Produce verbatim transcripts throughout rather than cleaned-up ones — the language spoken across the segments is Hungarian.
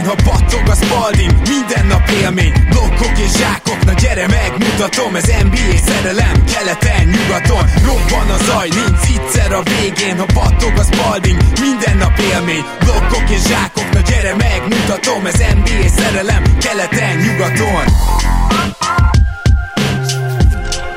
Én ha battog a Spalding, minden nap élmény. Blokkok és zsákok, na gyere megmutatom. Ez en bé á szerelem, keleten, nyugaton. Robban a zaj, nincs egyszer a végén. Ha battog a Spalding, minden nap élmény. Blokkok és zsákok, na gyere megmutatom. Ez en bé á szerelem, keleten, nyugaton.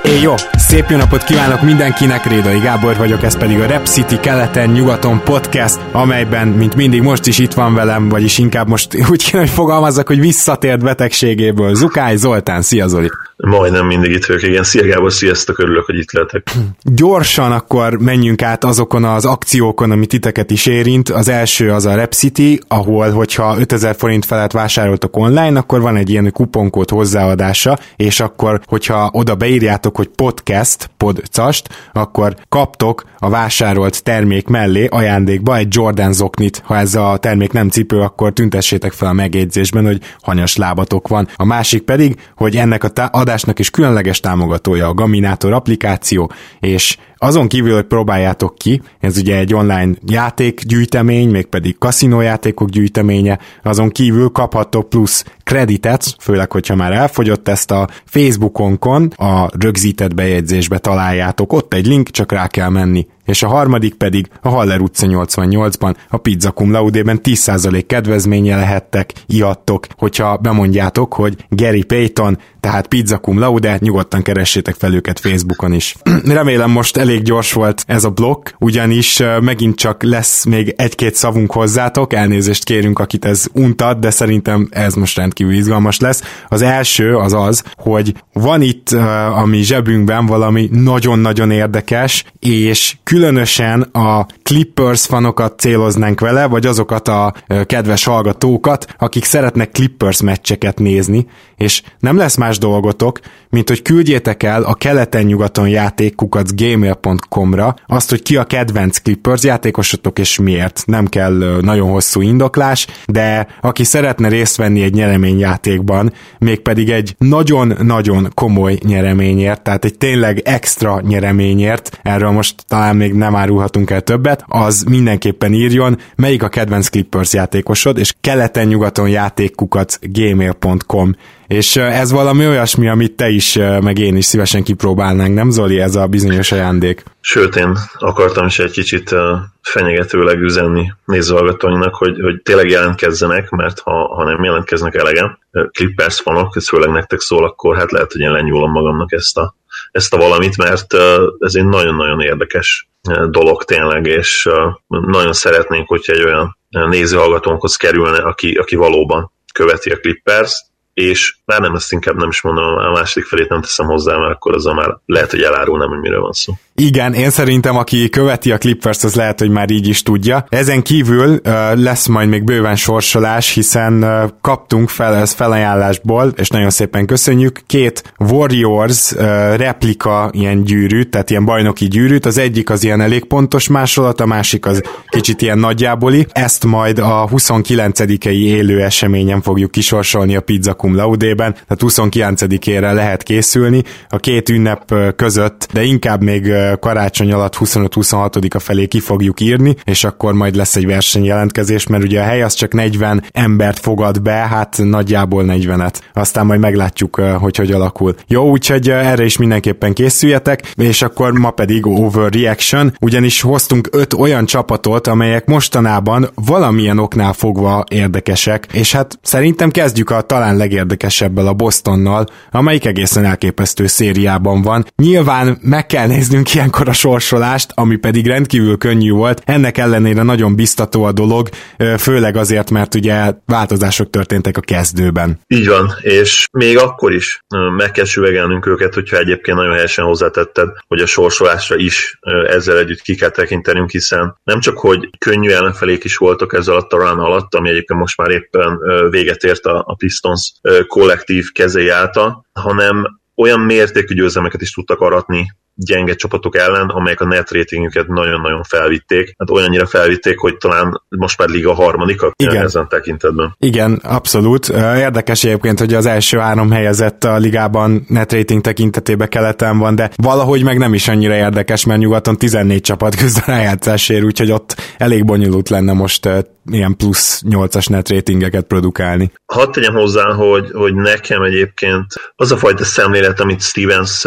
Éj, jó! Szép jó napot kívánok mindenkinek, Rédai Gábor vagyok, ez pedig a Rep City Keleten-nyugaton podcast, amelyben, mint mindig, most is itt van velem, vagyis inkább most úgy kéne, hogy fogalmazzak, hogy visszatért betegségéből Zukály Zoltán. Szia, Zoli! Majdnem mindig itt vagyok, igen. Szia, Gábor, sziasztok, örülök, hogy itt lehetek. Gyorsan akkor menjünk át azokon az akciókon, amit titeket is érint. Az első az a Rep City, ahol, hogyha ötezer forint felett vásároltok online, akkor van egy ilyen kuponkód hozzáadása, és akkor, hogyha oda beírjátok, hogy podcast, podcast, akkor kaptok a vásárolt termék mellé ajándékba egy Jordan zoknit. Ha ez a termék nem cipő, akkor tüntessétek fel a megjegyzésben, hogy hanyas lábatok van. A másik pedig, hogy ennek a tá- adásnak is különleges támogatója a Gaminator applikáció, és azon kívül, hogy próbáljátok ki, ez ugye egy online játékgyűjtemény, mégpedig kaszinójátékok gyűjteménye, azon kívül kaphattok plusz kreditet, főleg, hogyha már elfogyott, ezt a Facebookonkon a rögzített bejegyzésbe találjátok. Ott egy link, csak rá kell menni. És a harmadik pedig a Haller utca nyolcvannyolcban a Pizza Cum Laudében tíz százalék kedvezménye lehettek, ihattok, hogyha bemondjátok, hogy Gary Payton, tehát Pizza Cum Laude, nyugodtan keressétek fel őket Facebookon is. Remélem most elég gyors volt ez a blokk, ugyanis megint csak lesz még egy-két szavunk hozzátok, elnézést kérünk, akit ez untat, de szerintem ez most rendkívül izgalmas lesz. Az első az az, hogy van itt a mi zsebünkben valami nagyon-nagyon érdekes, és különösen a Clippers fanokat céloznánk vele, vagy azokat a kedves hallgatókat, akik szeretnek Clippers meccseket nézni, és nem lesz más dolgotok, mint hogy küldjétek el a keleten-nyugaton játékkukac gmail pont com-ra azt, hogy ki a kedvenc Clippers játékosotok és miért. Nem kell nagyon hosszú indoklás, de aki szeretne részt venni egy nyereményjátékban, mégpedig egy nagyon-nagyon komoly nyereményért, tehát egy tényleg extra nyereményért, erről most talán még nem árulhatunk el többet, az mindenképpen írjon, melyik a kedvenc Clippers játékosod, és keleten-nyugaton játékkukac gmail pont com. És ez valami olyasmi, amit te is, meg én is szívesen kipróbálnánk, nem Zoli, ez a bizonyos ajándék? Sőt, én akartam is egy kicsit fenyegetőleg üzenni nézőhallgatóinknak, hogy, hogy tényleg jelentkezzenek, mert ha, ha nem jelentkeznek elegen, Clippers fanok, ez főleg nektek szól, akkor hát lehet, hogy én lenyúlom magamnak ezt a, ezt a valamit, mert ez egy nagyon-nagyon érdekes dolog tényleg, és nagyon szeretnénk, hogyha egy olyan nézőhallgatónkhoz kerülne, aki, aki valóban követi a Clippers-t, és már nem, ezt inkább nem is mondom, a második felét nem teszem hozzá, mert akkor azzal már lehet, hogy elárulnám, hogy miről van szó. Igen, én szerintem, aki követi a Clippers, az lehet, hogy már így is tudja. Ezen kívül uh, lesz majd még bőven sorsolás, hiszen uh, kaptunk fel ez felajánlásból, és nagyon szépen köszönjük, két Warriors uh, replika ilyen gyűrűt, tehát ilyen bajnoki gyűrűt, az egyik az ilyen elég pontos másolat, a másik az kicsit ilyen nagyjáboli. Ezt majd a huszonkilencedikei élő eseményen fogjuk kisorsolni a Pizza Cum Laude-ben, tehát huszonkilencedikére lehet készülni, a két ünnep között, de inkább még karácsony alatt huszonöt-huszonhatodika felé ki fogjuk írni, és akkor majd lesz egy versenyjelentkezés, mert ugye a hely az csak negyven embert fogad be, hát nagyjából negyvenet. Aztán majd meglátjuk, hogy hogy alakul. Jó, úgyhogy erre is mindenképpen készüljetek, és akkor ma pedig overreaction, ugyanis hoztunk öt olyan csapatot, amelyek mostanában valamilyen oknál fogva érdekesek, és hát szerintem kezdjük a talán legérdekesebbel, a Bostonnal, amelyik egészen elképesztő szériában van. Nyilván meg kell néznünk ilyenkor a sorsolást, ami pedig rendkívül könnyű volt, ennek ellenére nagyon biztató a dolog, főleg azért, mert ugye változások történtek a kezdőben. Így van, és még akkor is meg kell süvegelnünk őket, hogyha egyébként nagyon helyesen hozzátetted, hogy a sorsolásra is ezzel együtt ki kell tekintenünk, hiszen nem csak, hogy könnyű ellenfelék is voltak ez alatt a run alatt, ami egyébként most már éppen véget ért a Pistons kollektív kezé által, hanem olyan mértékű győzelmeket is tudtak aratni gyenge csapatok ellen, amelyek a net ratingünket nagyon-nagyon felvitték. Hát olyannyira felvitték, hogy talán most már liga harmadikak ezen tekintetben. Igen, abszolút. Érdekes egyébként, hogy az első három helyezett a ligában net rating tekintetében keleten van, de valahogy meg nem is annyira érdekes, mert nyugaton tizennégy csapat küzd a rájátszásért, úgyhogy ott elég bonyolult lenne most ilyen plusz nyolcas net ratingeket produkálni. Hadd tegyem hozzá, hogy, hogy nekem egyébként az a fajta szemlélet, amit Stevens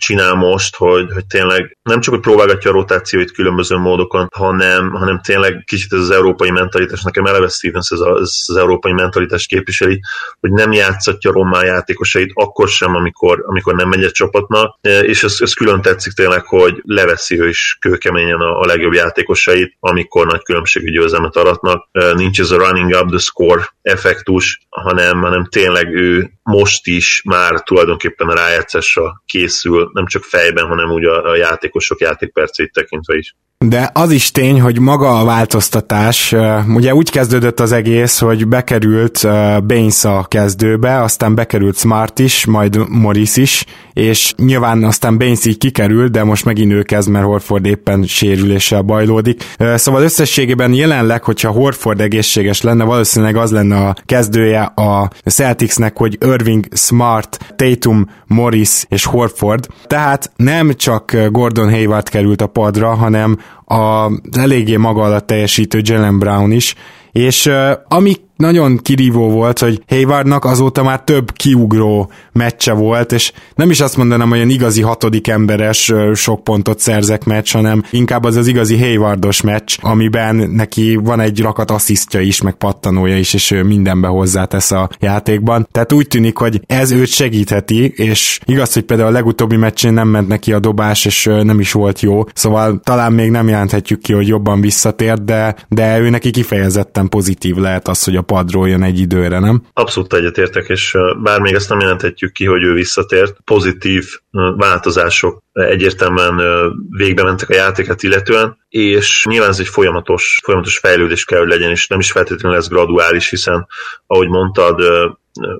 csinál most, hogy, hogy tényleg nem csak, hogy próbálgatja a rotációit különböző módokon, hanem, hanem tényleg kicsit ez az európai mentalitás, nekem eleve Stevens ez, a, ez az európai mentalitás képviseli, hogy nem játszatja rommá játékosait akkor sem, amikor, amikor nem megy egy csapatnak, és ez, ez külön tetszik tényleg, hogy leveszi ő is kőkeményen a, a legjobb játékosait, amikor nagy különbségű győzelmet aratnak. Nincs ez a running up the score effektus, hanem, hanem tényleg ő most is már tulajdonképpen a rájátszásra készül, nem csak fejben, hanem úgy a, a játékosok játékperceit tekintve is. De az is tény, hogy maga a változtatás, ugye úgy kezdődött az egész, hogy bekerült Baynes a kezdőbe, aztán bekerült Smart is, majd Morris is, és nyilván aztán Baynes így kikerült, de most megint ő kezd, mert Horford éppen sérüléssel bajlódik. Szóval összességében jelenleg, hogyha Horford egészséges lenne, valószínűleg az lenne a kezdője a Celticsnek, hogy Irving, Smart, Tatum, Morris és Horford. Tehát nem csak Gordon Hayward került a padra, hanem az eléggé maga alatt teljesítő Jaylen Brown is, és uh, ami nagyon kirívó volt, hogy Haywardnak azóta már több kiugró meccse volt, és nem is azt mondanám, hogy olyan igazi hatodik emberes uh, sok pontot szerzek meccs, hanem inkább az az igazi Haywardos meccs, amiben neki van egy rakat asszisztja is, meg pattanója is, és ő mindenbe hozzátesz a játékban. Tehát úgy tűnik, hogy ez őt segítheti, és igaz, hogy például a legutóbbi meccsén nem ment neki a dobás, és uh, nem is volt jó, szóval talán még nem jelenthetjük ki, hogy jobban visszatért, de, de ő neki kifejezetten pozitív lehet az, hogy a padról jön egy időre, nem? Abszolút egyetértek, és bár még ezt nem jelenthetjük ki, hogy ő visszatért, pozitív változások egyértelműen végbe mentek a játékát illetően, és nyilván ez egy folyamatos, folyamatos fejlődés kell, hogy legyen, és nem is feltétlenül lesz graduális, hiszen ahogy mondtad,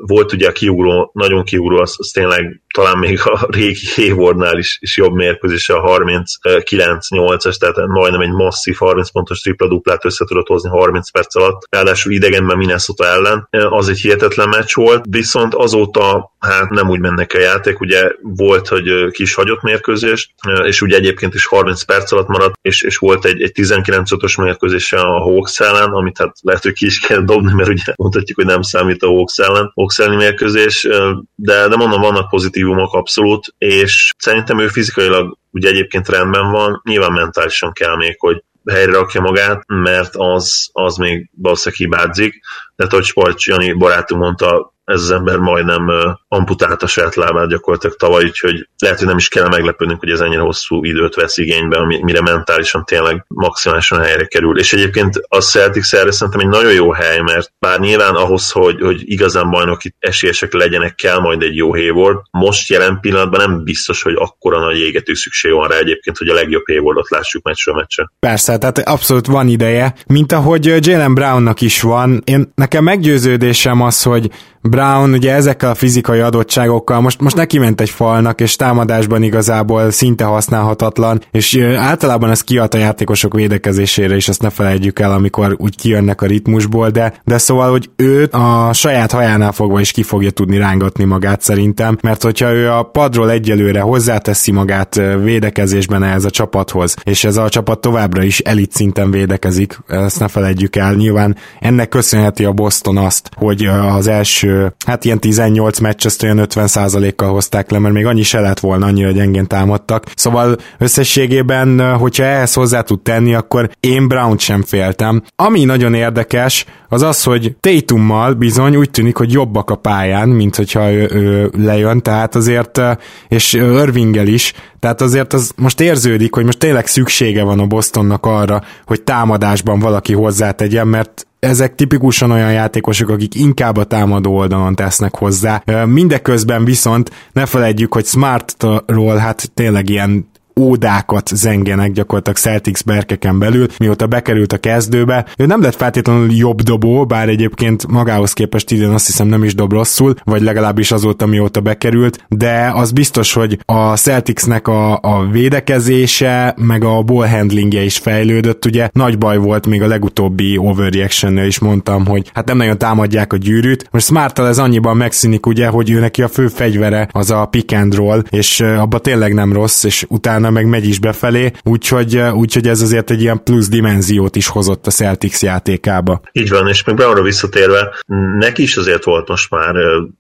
volt ugye a kiugró, nagyon kiugró, az, az tényleg talán még a régi Haywardnál is, is jobb mérkőzése a harminckilenc nyolcas, tehát majdnem egy masszív harminc pontos tripla-duplát össze tudott hozni harminc perc alatt, ráadásul idegenben Minnesota ellen, az egy hihetetlen meccs volt, viszont azóta hát nem úgy mennek a játék, ugye volt, hogy ki is hagyott mérkőzést, és ugye egyébként is harminc perc alatt maradt, és, és volt egy, egy tizenkilenc ötös mérkőzése a Hawks ellen, amit hát lehet, hogy ki is kell dobni, mert ugye mondhatjuk, hogy nem számít a Hawks ellen, oxelni mérkőzés, de, de mondom, vannak pozitívumok abszolút, és szerintem ő fizikailag ugye egyébként rendben van, nyilván mentálisan kell még, hogy helyre rakja magát, mert az, az még valószínűleg hibázik, de ahogy Spajcs Jani barátunk mondta, ez az ember majdnem amputált a saját lábát gyakorlatilag tavaly, úgyhogy lehet, hogy nem is kell meglepődnünk, hogy ez ennyire hosszú időt vesz igénybe, mire mentálisan tényleg maximálisan helyre kerül. És egyébként a Celtics erre szerintem egy nagyon jó hely, mert bár nyilván ahhoz, hogy, hogy igazán bajnoki esélyesek legyenek, kell majd egy jó Hayward. Most jelen pillanatban nem biztos, hogy akkora nagy égető szükség van rá egyébként, hogy a legjobb Haywardot lássuk meccsről meccsre. Persze, tehát abszolút van ideje, mint ahogy Jaylen Brownnak is van. Én, nekem meggyőződésem az, hogy Brown ugye ezekkel a fizikai adottságokkal most, most nekiment egy falnak, és támadásban igazából szinte használhatatlan, és általában ez kihat a játékosok védekezésére, és ezt ne felejtjük el, amikor úgy kijönnek a ritmusból, de, de szóval, hogy ő a saját hajánál fogva is ki fogja tudni rángatni magát szerintem, mert hogyha ő a padról egyelőre hozzáteszi magát védekezésben ehhez a csapathoz, és ez a csapat továbbra is elit szinten védekezik, ezt ne felejtjük el, nyilván ennek köszönheti a Boston azt, hogy az első hát ilyen tizennyolc meccs, ezt olyan ötven százalékkal hozták le, mert még annyi se lett volna, annyira gyengén támadtak. Szóval összességében, hogyha ehhez hozzá tud tenni, akkor én Brown sem féltem. Ami nagyon érdekes, az az, hogy Tatummal bizony úgy tűnik, hogy jobbak a pályán, mint hogyha ő, ő lejön, tehát azért, és Irvinggel is, tehát azért az most érződik, hogy most tényleg szüksége van a Bostonnak arra, hogy támadásban valaki hozzátegyen, mert ezek tipikusan olyan játékosok, akik inkább a támadó oldalon tesznek hozzá. Mindeközben viszont ne felejtjük, hogy Smartról hát tényleg ilyen ódákat zengenek gyakorlatilag Celtics berkeken belül, mióta bekerült a kezdőbe. Ő nem lett feltétlenül jobb dobó, bár egyébként magához képest idén azt hiszem nem is dob rosszul, vagy legalábbis azóta, mióta bekerült, de az biztos, hogy a Celticsnek a, a védekezése, meg a ball handlingje is fejlődött, ugye nagy baj volt még a legutóbbi overreaction-nél is mondtam, hogy hát nem nagyon támadják a gyűrűt. Most Smarttal ez annyiban megszűnik, ugye, hogy ő neki a fő fegyvere az a pick and roll, és abba tényleg nem rossz, és utána meg megy is befelé, úgyhogy, úgyhogy ez azért egy ilyen plusz dimenziót is hozott a Celtics játékába. Így van, és még Brownra visszatérve, neki is azért volt most már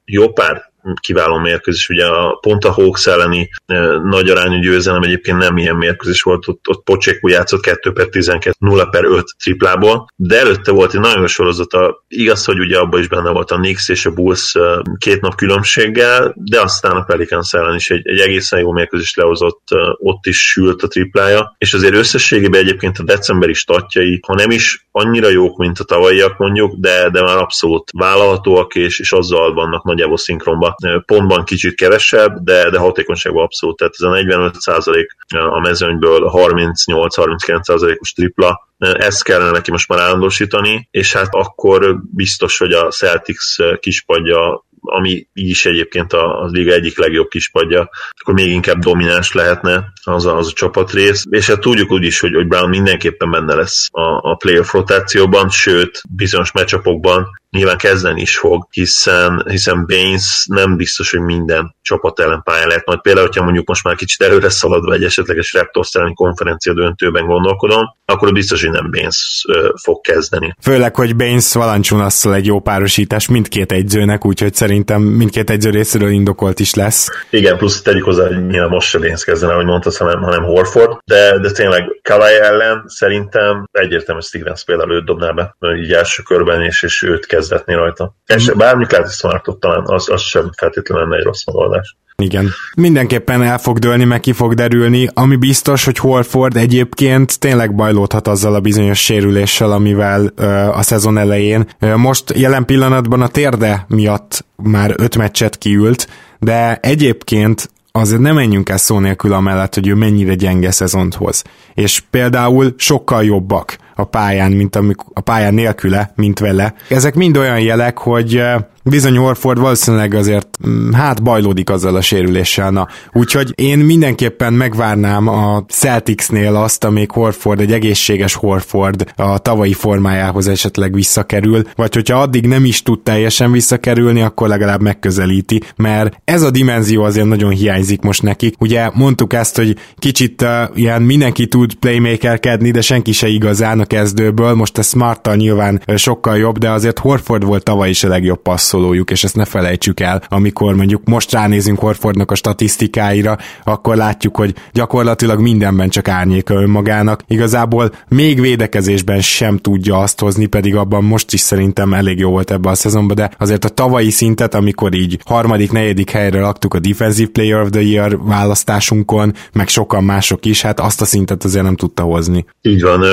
jó pár kiváló mérkőzés, ugye a, pont a Hawks elleni e, nagy arányú győzelem egyébként nem ilyen mérkőzés volt, ott, ott Pocsékú játszott kettő per tizenkettő, nulla per öt triplából, de előtte volt egy nagyon jó sorozata, igaz, hogy ugye abban is benne volt a Knicks és a Bulls e, két nap különbséggel, de aztán a Pelicans ellen is egy, egy egészen jó mérkőzést lehozott, e, ott is sült a triplája, és azért összességében egyébként a decemberi statjai, ha nem is annyira jók, mint a tavalyiak mondjuk, de, de már abszolút vállalhatóak, és, és azzal vannak nagyjából szinkronban. Pontban kicsit kevesebb, de, de hatékonyságban abszolút, tehát ez a negyvenöt százalék a mezőnyből, a harmincnyolc-harminckilenc százalékos tripla, ezt kellene neki most már állandósítani, és hát akkor biztos, hogy a Celtics kispadja, ami így is egyébként a, a liga egyik legjobb kispadja, akkor még inkább domináns lehetne az a, az a csapatrész, és hát tudjuk úgy is, hogy, hogy Brown mindenképpen benne lesz a, a playoff rotációban, sőt, bizonyos meccsapokban nyilván kezdeni is fog, hiszen, hiszen Baynes nem biztos, hogy minden csapat ellen pályán lehet. Majd például, hogyha mondjuk most már kicsit előre szaladva egy esetleges Raptors elleni konferencia döntőben gondolkodom, akkor biztos, hogy nem Baynes ö, fog kezdeni. Főleg, hogy Baynes Valanciunasszal egy jó párosítás mindkét egyzőnek, úgyhogy szerintem mindkét egyző részéről indokolt is lesz. Igen, plusz tegyük hozzá, hogy nyilván most se Baynes kezdene, ahogy mondtad, hanem, hanem Horford, de, de tényleg Kawhi ellen szerintem egyértelmű Stevens például őt dobná be, így első körben, és, és őt kezdetni rajta. És bármikor lehet, hogy Smartot talán, az, az sem feltétlenül egy rossz megoldás. Igen. Mindenképpen el fog dőlni, meg ki fog derülni, ami biztos, hogy Horford egyébként tényleg bajlódhat azzal a bizonyos sérüléssel, amivel ö, a szezon elején. Ö, most jelen pillanatban a térde miatt már öt meccset kiült, de egyébként azért nem menjünk el szó nélkül amellett, hogy ő mennyire gyenge szezont hoz. És például sokkal jobbak a pályán, mint amik, a pályán nélküle, mint vele. Ezek mind olyan jelek, hogy bizony Horford valószínűleg azért hát bajlódik azzal a sérüléssel. Na. Úgyhogy én mindenképpen megvárnám a Celticsnél azt, amíg Horford, egy egészséges Horford a tavalyi formájához esetleg visszakerül, vagy hogyha addig nem is tud teljesen visszakerülni, akkor legalább megközelíti, mert ez a dimenzió azért nagyon hiányzik most nekik. Ugye mondtuk ezt, hogy kicsit uh, ilyen mindenki tud playmakerkedni, de senki se igazán a kezdőből, most a Smarttal nyilván sokkal jobb, de azért Horford volt tavaly is a legjobb passzol, és ezt ne felejtsük el, amikor mondjuk most ránézünk Horfordnak a statisztikáira, akkor látjuk, hogy gyakorlatilag mindenben csak árnyéka önmagának. Igazából még védekezésben sem tudja azt hozni, pedig abban most is szerintem elég jó volt ebben a szezonban, de azért a tavalyi szintet, amikor így harmadik, negyedik helyre laktuk a Defensive Player of the Year választásunkon, meg sokan mások is, hát azt a szintet azért nem tudta hozni. Így van,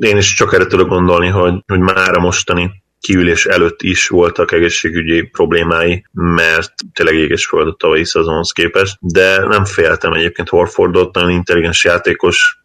én is csak erre tudok gondolni, hogy, hogy már a mostani kiülés előtt is voltak egészségügyi problémái, mert tényleg éges föld a tavalyi szezonhoz képest, de nem féltem egyébként Horfordot, nagyon intelligens játékos,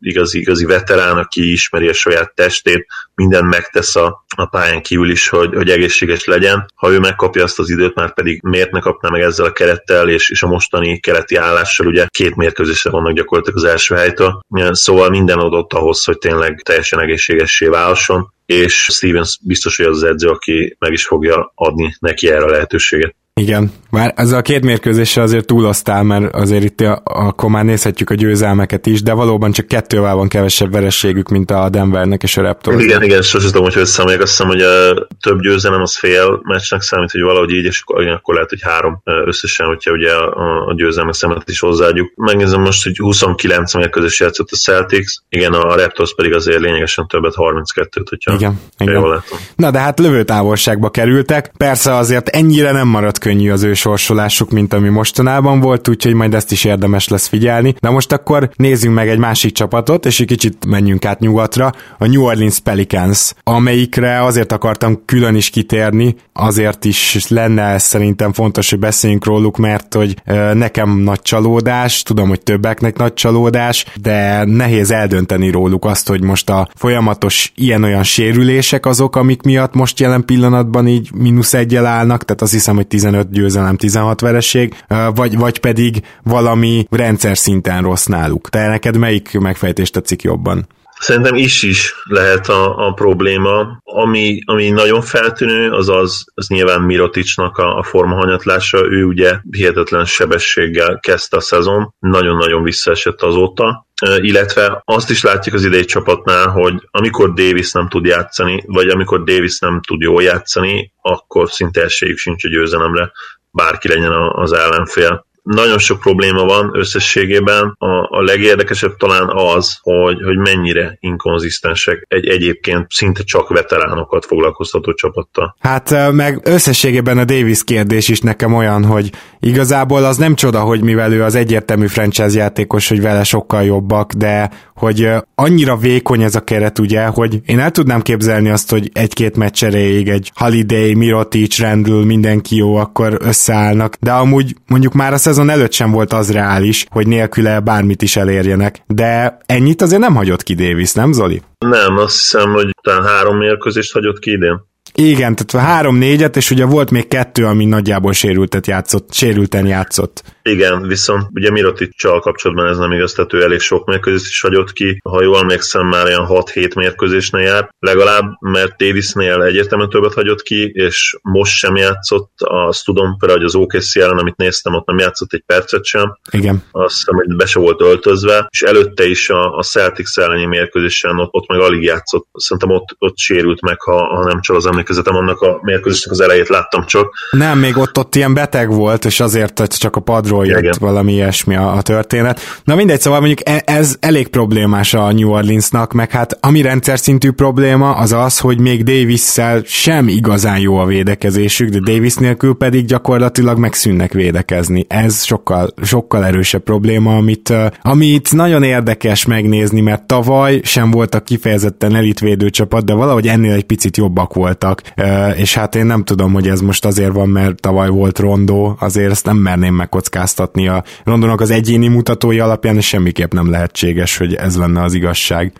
igazi, igazi veterán, aki ismeri a saját testét, mindent megtesz a, a pályán kívül is, hogy, hogy egészséges legyen. Ha ő megkapja azt az időt, már pedig miért ne kapná meg ezzel a kerettel, és, és a mostani keleti állással, ugye két mérkőzésre vannak gyakorlatilag az első helytől, szóval minden adott ahhoz, hogy tényleg teljesen egészségessé válhasson, és Stevens biztos, hogy az az edző, aki meg is fogja adni neki erre a lehetőséget. Igen, már ezzel a két mérkőzéssel azért túlosztál, mert azért itt a, akkor már nézhetjük a győzelmeket is, de valóban csak kettővel van kevesebb vereségük, mint a Denvernek és a Raptorsnak. Igen, igen, sosem tudom, hogy összemeljek, azt hiszem, hogy a több győzelem az fél meccsnek számít, hogy valahogy így, és akkor lehet, hogy három összesen, hogyha ugye a, a győzelmek szemet is hozzáadjuk. Megnézem most, hogy huszonkilenc mérkőzés játszott a Celtics, igen, a Raptors pedig azért lényegesen többet, harminckettőt, hogyha igen, jól igen. Látom. Na de hát lövőtávolságba kerültek, persze azért ennyire nem maradt könnyű az ő sorsolásuk, mint ami mostanában volt, úgyhogy majd ezt is érdemes lesz figyelni. Na most akkor nézzünk meg egy másik csapatot, és egy kicsit menjünk át nyugatra, a New Orleans Pelicans, amelyikre azért akartam külön is kitérni, azért is lenne szerintem fontos, hogy beszéljünk róluk, mert hogy nekem nagy csalódás, tudom, hogy többeknek nagy csalódás, de nehéz eldönteni róluk azt, hogy most a folyamatos ilyen-olyan sérülések azok, amik miatt most jelen pillanatban így mínusz egyel állnak, tehát azt hiszem, hogy tizenöt győzelem, tizenhat vereség, vagy, vagy pedig valami rendszer szinten rossz náluk. Te neked melyik megfejtést tetszik jobban? Szerintem is is lehet a, a probléma. Ami, ami nagyon feltűnő, az az, az nyilván Mirotićnak a, a formahanyatlása. Ő ugye hihetetlen sebességgel kezdte a szezon, nagyon-nagyon visszaesett azóta, illetve azt is látjuk az idei csapatnál, hogy amikor Davis nem tud játszani, vagy amikor Davis nem tud jól játszani, akkor szinte esélyük sincs a győzelemre, bárki legyen az ellenfél. Nagyon sok probléma van összességében, a, a legérdekesebb talán az, hogy, hogy mennyire inkonzisztensek egy egyébként szinte csak veteránokat foglalkoztató csapattal. Hát meg összességében a Davis kérdés is nekem olyan, hogy igazából az nem csoda, hogy mivel ő az egyértelmű franchise játékos, hogy vele sokkal jobbak, de hogy annyira vékony ez a keret, ugye, hogy én el tudnám képzelni azt, hogy egy-két meccs erejéig egy Holiday, Mirotić, Randle, mindenki jó, akkor összeállnak, de amúgy mondjuk már a szezon előtt sem volt az reális, hogy nélküle bármit is elérjenek, de ennyit azért nem hagyott ki Davis, nem Zoli? Nem, azt hiszem, hogy utána három mérkőzést hagyott ki idén. Igen, tehát három-négyet, és ugye volt még kettő, ami nagyjából sérültet játszott, sérülten játszott. Igen, viszont ugye Mirotićcsal kapcsolatban ez nem igaz, tehát ő elég sok mérkőzést is hagyott ki, ha jól emlékszem, már olyan hat-hét mérkőzésnél jár, legalább, mert Davisnél egyértelműen többet hagyott ki, és most sem játszott, azt tudom, például, hogy az o ká cé ellen, amit néztem, ott nem játszott egy percet sem. Igen. Azt hiszem, hogy be se volt öltözve, és előtte is a, a Celtics elleni mérkőzésen ott, ott meg alig játszott, szerintem ott, ott sérült meg, ha, ha nem csal az emlék. Közöttem annak a mérkőzésnek az elejét láttam csak. Nem, még ott ott ilyen beteg volt, és azért hogy csak a padról jött, igen, valami ilyesmi a, a történet. Na mindegy, szóval mondjuk ez elég problémás a New Orleansnak, meg hát ami rendszer szintű probléma az az, hogy még Davisszel sem igazán jó a védekezésük, de Davis nélkül pedig gyakorlatilag megszűnnek védekezni. Ez sokkal, sokkal erősebb probléma, amit, amit nagyon érdekes megnézni, mert tavaly sem voltak kifejezetten elitvédő csapat, de valahogy ennél egy picit jobbak voltak. Uh, és hát én nem tudom, hogy ez most azért van, mert tavaly volt Rondo, azért ezt nem merném megkockáztatni. A Rondónak az egyéni mutatói alapján semmiképp nem lehetséges, hogy ez lenne az igazság.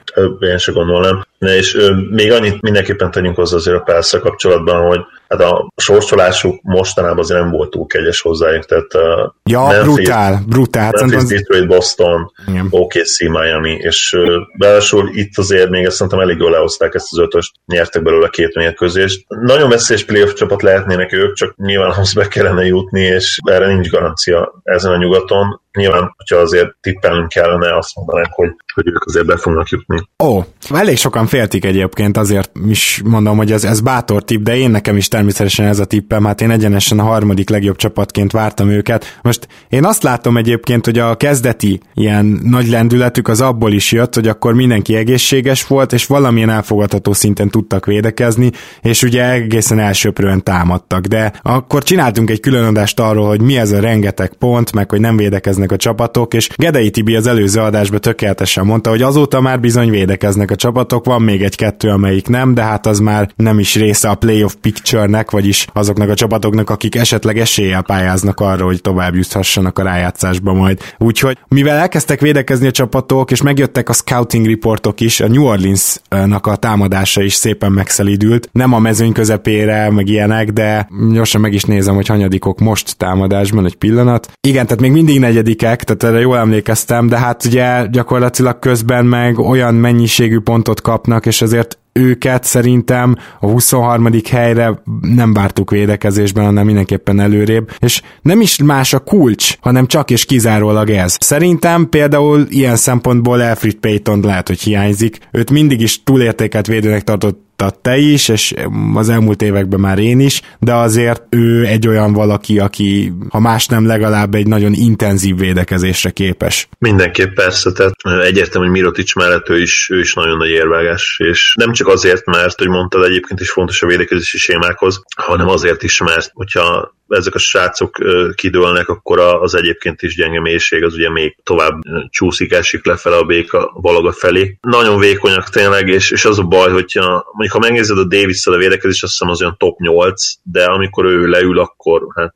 Én se gondolom. És ö, még annyit mindenképpen tegyünk hozzá azért a persze kapcsolatban, hogy hát a sorsolásuk mostanában azért nem volt túl kegyes hozzájuk, tehát uh, ja, Memphis, brutál, brutál. Memphis, az... Detroit, Boston, igen. o ká cé, Miami, és uh, belesúl itt azért még ezt szerintem elég jól lehozták ezt az ötöst, nyertek belőle két mérkőzést. Nagyon veszélyes playoff csapat lehetnének ők, csak nyilván ahhoz be kellene jutni, és erre nincs garancia ezen a nyugaton. Nyilván, hogyha azért tippelnünk kellene, azt mondanánk, hogy, hogy ők azért be fognak jutni. Ó, elég sokan féltik egyébként, azért is mondom, hogy ez, ez bátor tipp, de én nekem is természetesen ez a tippem, hát én egyenesen a harmadik legjobb csapatként vártam őket. Most én azt látom egyébként, hogy a kezdeti ilyen nagy lendületük az abból is jött, hogy akkor mindenki egészséges volt, és valamilyen elfogadható szinten tudtak védekezni, és ugye egészen elsöprően támadtak, de akkor csináltunk egy külön adást arról, hogy mi ez a rengeteg pont, meg hogy nem védekeznek a csapatok, és Gedei Tibi az előző adásban tökéletesen mondta, hogy azóta már bizony védekeznek a csapatok, van még egy-kettő, amelyik nem, de hát az már nem is része a playoff picture-nek, vagyis azoknak a csapatoknak, akik esetleg eséllyel pályáznak arra, hogy tovább juthassanak a rájátszásba majd. Úgyhogy mivel elkezdtek védekezni a csapatok, és megjöttek a scouting reportok is, a New Orleans-nak a támadása is szépen megszelidült, nem a mezőny közepére, meg ilyenek, de gyorsan meg is nézem, hogy hanyadikok most támadásban, egy pillanat. Igen, tehát még mindig negyedik, tehát erre jól emlékeztem, de hát ugye gyakorlatilag közben meg olyan mennyiségű pontot kapnak, és azért őket szerintem a huszonharmadik helyre nem vártuk védekezésben, hanem mindenképpen előrébb, és nem is más a kulcs, hanem csak és kizárólag ez. Szerintem például ilyen szempontból Elfrid Payton lehet, hogy hiányzik, őt mindig is túlértékelt védőnek tartott te is, és az elmúlt években már én is, de azért ő egy olyan valaki, aki ha más nem legalább egy nagyon intenzív védekezésre képes. Mindenképp persze, tehát egyértelmű, hogy Mirotić mellett ő is, ő is nagyon nagy érvágás, és nem csak azért, mert, hogy mondtad, egyébként is fontos a védekezési sémákhoz, hanem azért is, mert hogyha ezek a srácok kidőlnek, akkor az egyébként is gyenge mélység az ugye még tovább csúszik, esik lefele a béka valaga felé. Nagyon vékonyak tényleg, és, és az a baj, hogyha mondjuk ha megnézed a Davis-szel a védekezés, azt hiszem az olyan top nyolc, de amikor ő leül, akkor hát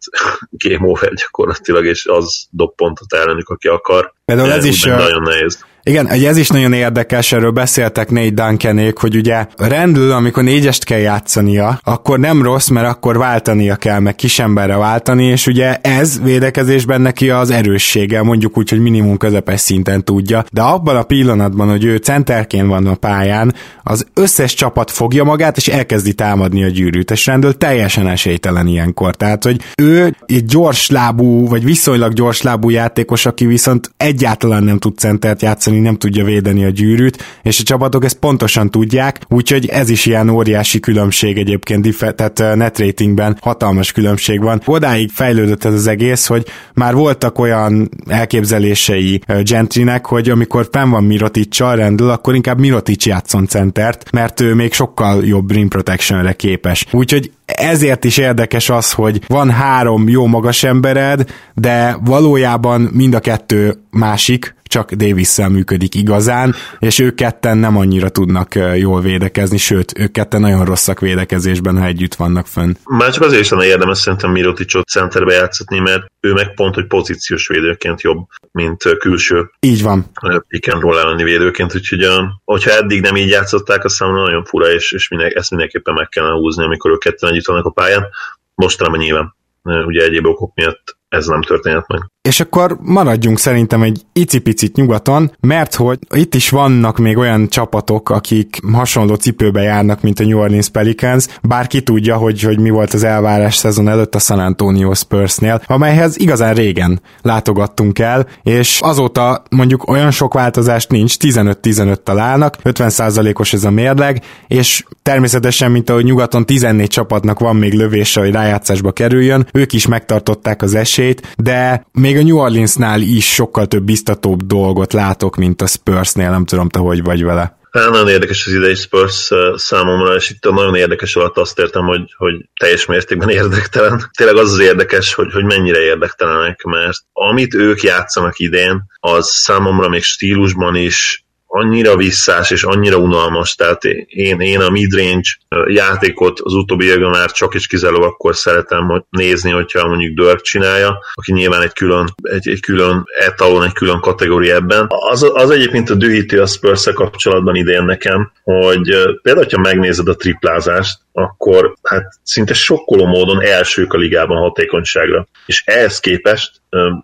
game over gyakorlatilag, és az dob pontot ellenük, aki akar. Például ez is nagyon nehéz. Igen, ez is nagyon érdekes, erről beszéltek Nate Duncanék, hogy ugye Randle, amikor négyest kell játszania, akkor nem rossz, mert akkor váltania kell, meg kis emberre váltani, és ugye ez védekezésben neki az erőssége, mondjuk úgy, hogy minimum közepes szinten tudja, de abban a pillanatban, hogy ő centerként van a pályán, az összes csapat fogja magát, és elkezdi támadni a gyűrűt, és Randle teljesen esélytelen ilyenkor. Tehát, hogy ő egy gyorslábú, vagy viszonylag gyorslábú játékos, aki viszont egyáltalán nem tud centert játszani, nem tudja védeni a gyűrűt, és a csapatok ezt pontosan tudják, úgyhogy ez is ilyen óriási különbség egyébként, tehát net ratingben hatalmas különbség van. Odáig fejlődött ez az egész, hogy már voltak olyan elképzelései Gentrynek, hogy amikor fenn van Mirotić-sal Randle, akkor inkább Mirotić játszon centert, mert ő még sokkal jobb rim protectionre képes. Úgyhogy ezért is érdekes az, hogy van három jó magas embered, de valójában mind a kettő másik, csak Davis-szel működik igazán, és ők ketten nem annyira tudnak jól védekezni, sőt, ők ketten nagyon rosszak védekezésben, ha együtt vannak fönn. Már csak azért is lenne érdemes szerintem Mirotićot centerbe játszatni, mert ő meg pont, hogy pozíciós védőként jobb, mint külső. Így van. Pick and roll elleni védőként, úgyhogy a, hogyha eddig nem így játszották, azt számomra nagyon fura, és, és minden, ezt mindenképpen meg kellene húzni, amikor ők ketten együtt vannak a pályán. Mostanában nyilván, ugye egyéb okok miatt ez nem történhet meg. És akkor maradjunk szerintem egy icipicit nyugaton, mert hogy itt is vannak még olyan csapatok, akik hasonló cipőbe járnak, mint a New Orleans Pelicans, bár ki tudja, hogy, hogy mi volt az elvárás szezon előtt a San Antonio Spursnél, amelyhez igazán régen látogattunk el, és azóta mondjuk olyan sok változást nincs, tizenöt tizenöt találnak, ötven százalékos ez a mérleg, és természetesen, mint ahogy nyugaton tizennégy csapatnak van még lövése, hogy rájátszásba kerüljön, ők is megtartották az esélyt, de még a New Orleansnál is sokkal több biztatóbb dolgot látok, mint a Spursnél, nem tudom, te hogy vagy vele. Hát nagyon érdekes az idei Spurs számomra, és itt a nagyon érdekes alatt azt értem, hogy, hogy teljes mértékben érdektelen. Tényleg az az érdekes, hogy, hogy mennyire érdektelenek, mert amit ők játszanak idén, az számomra még stílusban is annyira visszás és annyira unalmas, tehát én, én a midrange játékot az utóbbi évben már csak és kizárólag akkor szeretem nézni, hogyha mondjuk Dirk csinálja, aki nyilván egy külön, egy, egy külön etalon, egy külön kategória ebben. Az, az egyébként a dühítő a Spurs-szel kapcsolatban idén nekem, hogy például, ha megnézed a triplázást, akkor hát szinte sokkoló módon elsők a ligában hatékonyságra. És ehhez képest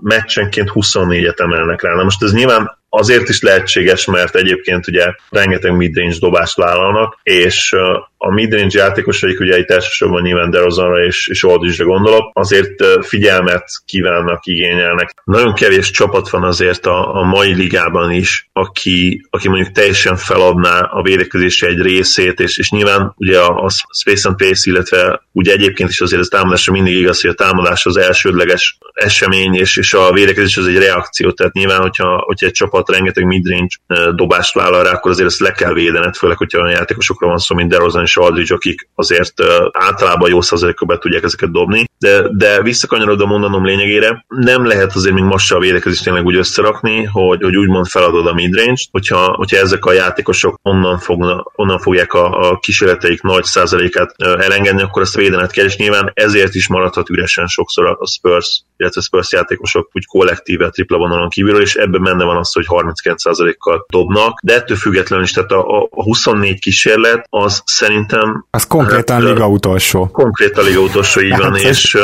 meccsenként huszonnégyet emelnek rá. Na most ez nyilván azért is lehetséges, mert egyébként ugye rengeteg midrange dobást vállalnak, és a midrange játékosaik ugye itt elsősorban nyilván DeRozanra és, és Aldridge-re gondolok, azért figyelmet kívánnak, igényelnek. Nagyon kevés csapat van azért a, a mai ligában is, aki, aki mondjuk teljesen feladná a védekezésre egy részét, és, és nyilván ugye a, a Space and Pace, illetve ugye egyébként is azért a támadásra mindig igaz, hogy a támadás az elsődleges esemény, és, és a védekezés az egy reakció, tehát nyilván, hogyha, hogyha egy csapat rengeteg midrange dobást vállal rá, akkor azért ezt le kell védened, főleg, hogyha olyan játékosokra van szó, mint DeRozan és Aldridge, akik azért uh, általában jó százalékkal be tudják ezeket dobni, de, de visszakanyarodva mondanom lényegére, nem lehet azért még most se a védekezést tényleg úgy összerakni, hogy, hogy úgymond feladod a midrange-t, hogyha, hogyha ezek a játékosok onnan, fogna, onnan fogják a, a kísérleteik nagy százalékát elengedni, akkor ezt védened kell, és nyilván ezért is maradhat üresen sokszor a Spurs, illetve a Spurs játékosok úgy kollektíve tripla vonalon kívülről, és ebben benne van az, hogy harminckilenc százalékkal dobnak, de ettől függetlenül is, tehát a, a huszonnégy kísérlet az szerintem... Az konkrétan hát, liga utolsó. Konkrétan liga utolsó, így van, és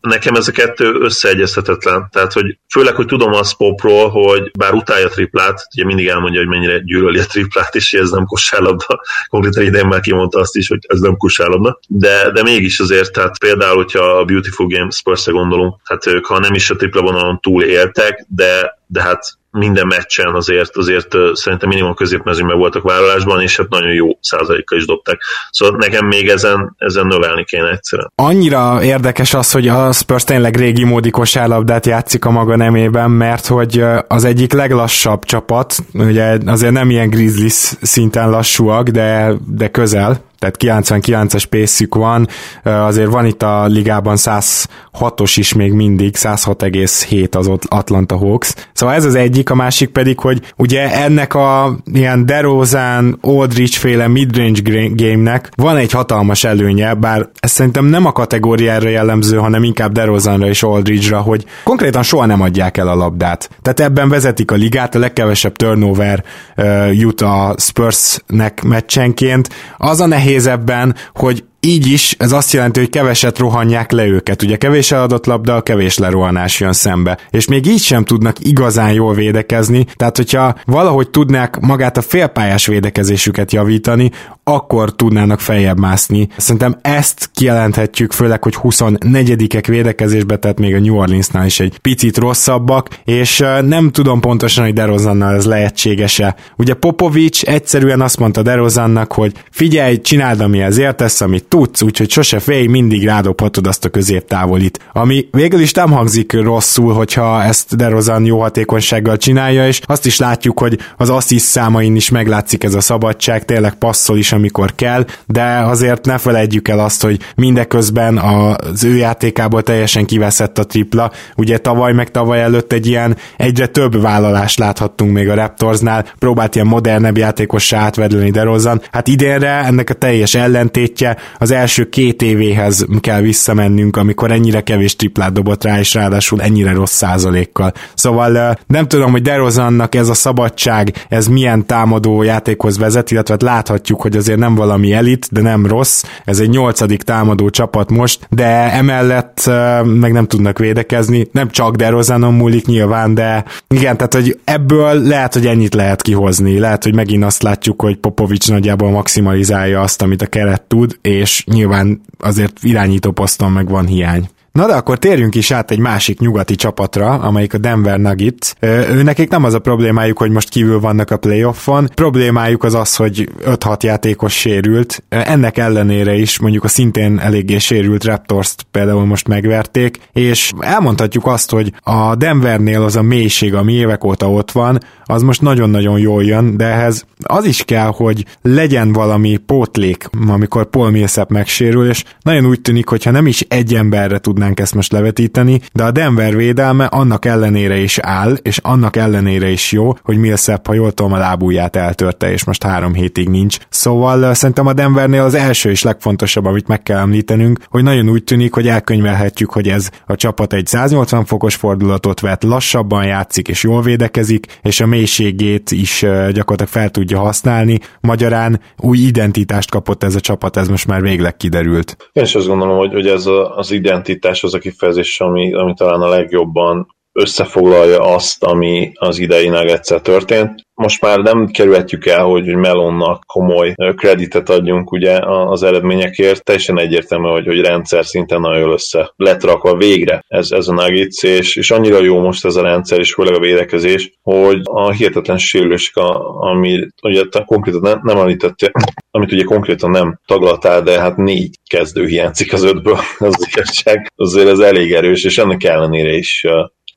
nekem ez a kettő összeegyezhetetlen. Tehát, hogy főleg, hogy tudom azt Popról, hogy bár utálja a triplát, ugye mindig elmondja, hogy mennyire gyűlöli a triplát, és ez nem kosárlabda. Konkrétan idén már kimondta azt is, hogy ez nem kosárlabda. De, de mégis azért, tehát például, hogyha a Beautiful Game Spurs-re gondolunk, hát ők, ha nem is a tripla vonalon túl éltek, de, de hát minden meccsen azért, azért szerintem minimum középmezőnyben voltak vállalásban, és hát nagyon jó százalékkal is dobták. Szóval nekem még ezen, ezen növelni kéne egyszerűen. Annyira érdekes az, hogy a Spurs tényleg régi módi kosárlabdát játszik a maga nemében, mert hogy az egyik leglassabb csapat, ugye azért nem ilyen Grizzlies szinten lassúak, de, de közel, tehát kilencvenkilences pace-jük van, azért van itt a ligában száz hatos is még mindig, száz hat egész hét az ott Atlanta Hawks. Szóval ez az egyik, a másik pedig, hogy ugye ennek a ilyen DeRozan, Aldridge-féle midrange game-nek van egy hatalmas előnye, bár ez szerintem nem a kategóriára jellemző, hanem inkább DeRozanra és Aldridge-ra, hogy konkrétan soha nem adják el a labdát. Tehát ebben vezetik a ligát, a legkevesebb turnover uh, jut a Spursnek meccsenként. Az a nehéz ebben, hogy így is, ez azt jelenti, hogy keveset rohanják le őket. Ugye kevés eladott labda, kevés lerohanás jön szembe. És még így sem tudnak igazán jól védekezni, tehát hogyha valahogy tudnák magát a félpályás védekezésüket javítani, akkor tudnának feljebb mászni. Szerintem ezt kijelenthetjük, főleg, hogy huszonnegyedikek védekezésbe, tehát még a New Orleansnál is egy picit rosszabbak, és nem tudom pontosan, hogy DeRozannal ez lehetséges-e. Ugye Popovics egyszerűen azt mondta DeRozannak, hogy figyelj, csináld, amihez értesz, amit tudsz, úgyhogy sose félj, mindig rádobhatod azt a középtávolit. Ami végül is nem hangzik rosszul, hogyha ezt DeRozan jó hatékonysággal csinálja, és azt is látjuk, hogy az assziszt számain is meglátszik ez a szabadság, tényleg passzol is, amikor kell, de azért ne felejtjük el azt, hogy mindeközben az ő játékából teljesen kiveszett a tripla. Ugye tavaly meg tavaly előtt egy ilyen egyre több vállalást láthattunk még a Raptorsnál, próbált ilyen modernebb játékossá átvedleni DeRozan. Hát idénre ennek a teljes ellentétje, az első két évéhez kell visszamennünk, amikor ennyire kevés triplát dobott rá, és ráadásul ennyire rossz százalékkal. Szóval nem tudom, hogy DeRozannak ez a szabadság, ez milyen támadó játékhoz vezet, illetve láthatjuk, hogy azért nem valami elit, de nem rossz. Ez egy nyolcadik támadó csapat most, de emellett meg nem tudnak védekezni. Nem csak DeRozanon múlik nyilván, de igen, tehát hogy ebből lehet, hogy ennyit lehet kihozni. Lehet, hogy megint azt látjuk, hogy Popovics nagyjából maximalizálja azt, amit a keret tud, és nyilván azért irányító poszton meg van hiány. Na de akkor térjünk is át egy másik nyugati csapatra, amelyik a Denver Nuggets. Ő nekik nem az a problémájuk, hogy most kívül vannak a playoffon, problémájuk az az, hogy öt-hat játékos sérült, ennek ellenére is mondjuk a szintén eléggé sérült Raptors-t például most megverték, és elmondhatjuk azt, hogy a Denvernél az a mélység, ami évek óta ott van, az most nagyon-nagyon jól jön, de ehhez az is kell, hogy legyen valami pótlék, amikor Paul Millsap megsérül, és nagyon úgy tűnik, hogyha nem is egy emberre tudnánk ezt most levetíteni, de a Denver védelme annak ellenére is áll, és annak ellenére is jó, hogy Millsap, ha jól tudom, a lábúját eltörte, és most három hétig nincs. Szóval szerintem a Denvernél az első és legfontosabb, amit meg kell említenünk, hogy nagyon úgy tűnik, hogy elkönyvelhetjük, hogy ez a csapat egy száznyolcvan fokos fordulatot vett, lassabban játszik, és jól védekezik, és a mélységét is gyakorlatilag fel tudja használni. Magyarán új identitást kapott ez a csapat, ez most már végleg kiderült. Én is azt gondolom, hogy, hogy ez a, az identitás az a kifejezés, ami, ami talán a legjobban összefoglalja azt, ami az idei Nuggetszel történt. Most már nem kerülhetjük el, hogy Melonnak komoly kreditet adjunk ugye az eredményekért. Teljesen egyértelmű, hogy, hogy rendszer szinten nagyon jól össze lett rakva végre ez, ez a Nuggets, és, és annyira jó most ez a rendszer, és főleg a védekezés, hogy a hihetetlen sérüléska, ami ugye konkrétan nem, nem említette, amit ugye konkrétan nem taglaltál, de hát négy kezdő hiányzik az ötből, az igazság. Azért ez elég erős, és ennek ellenére is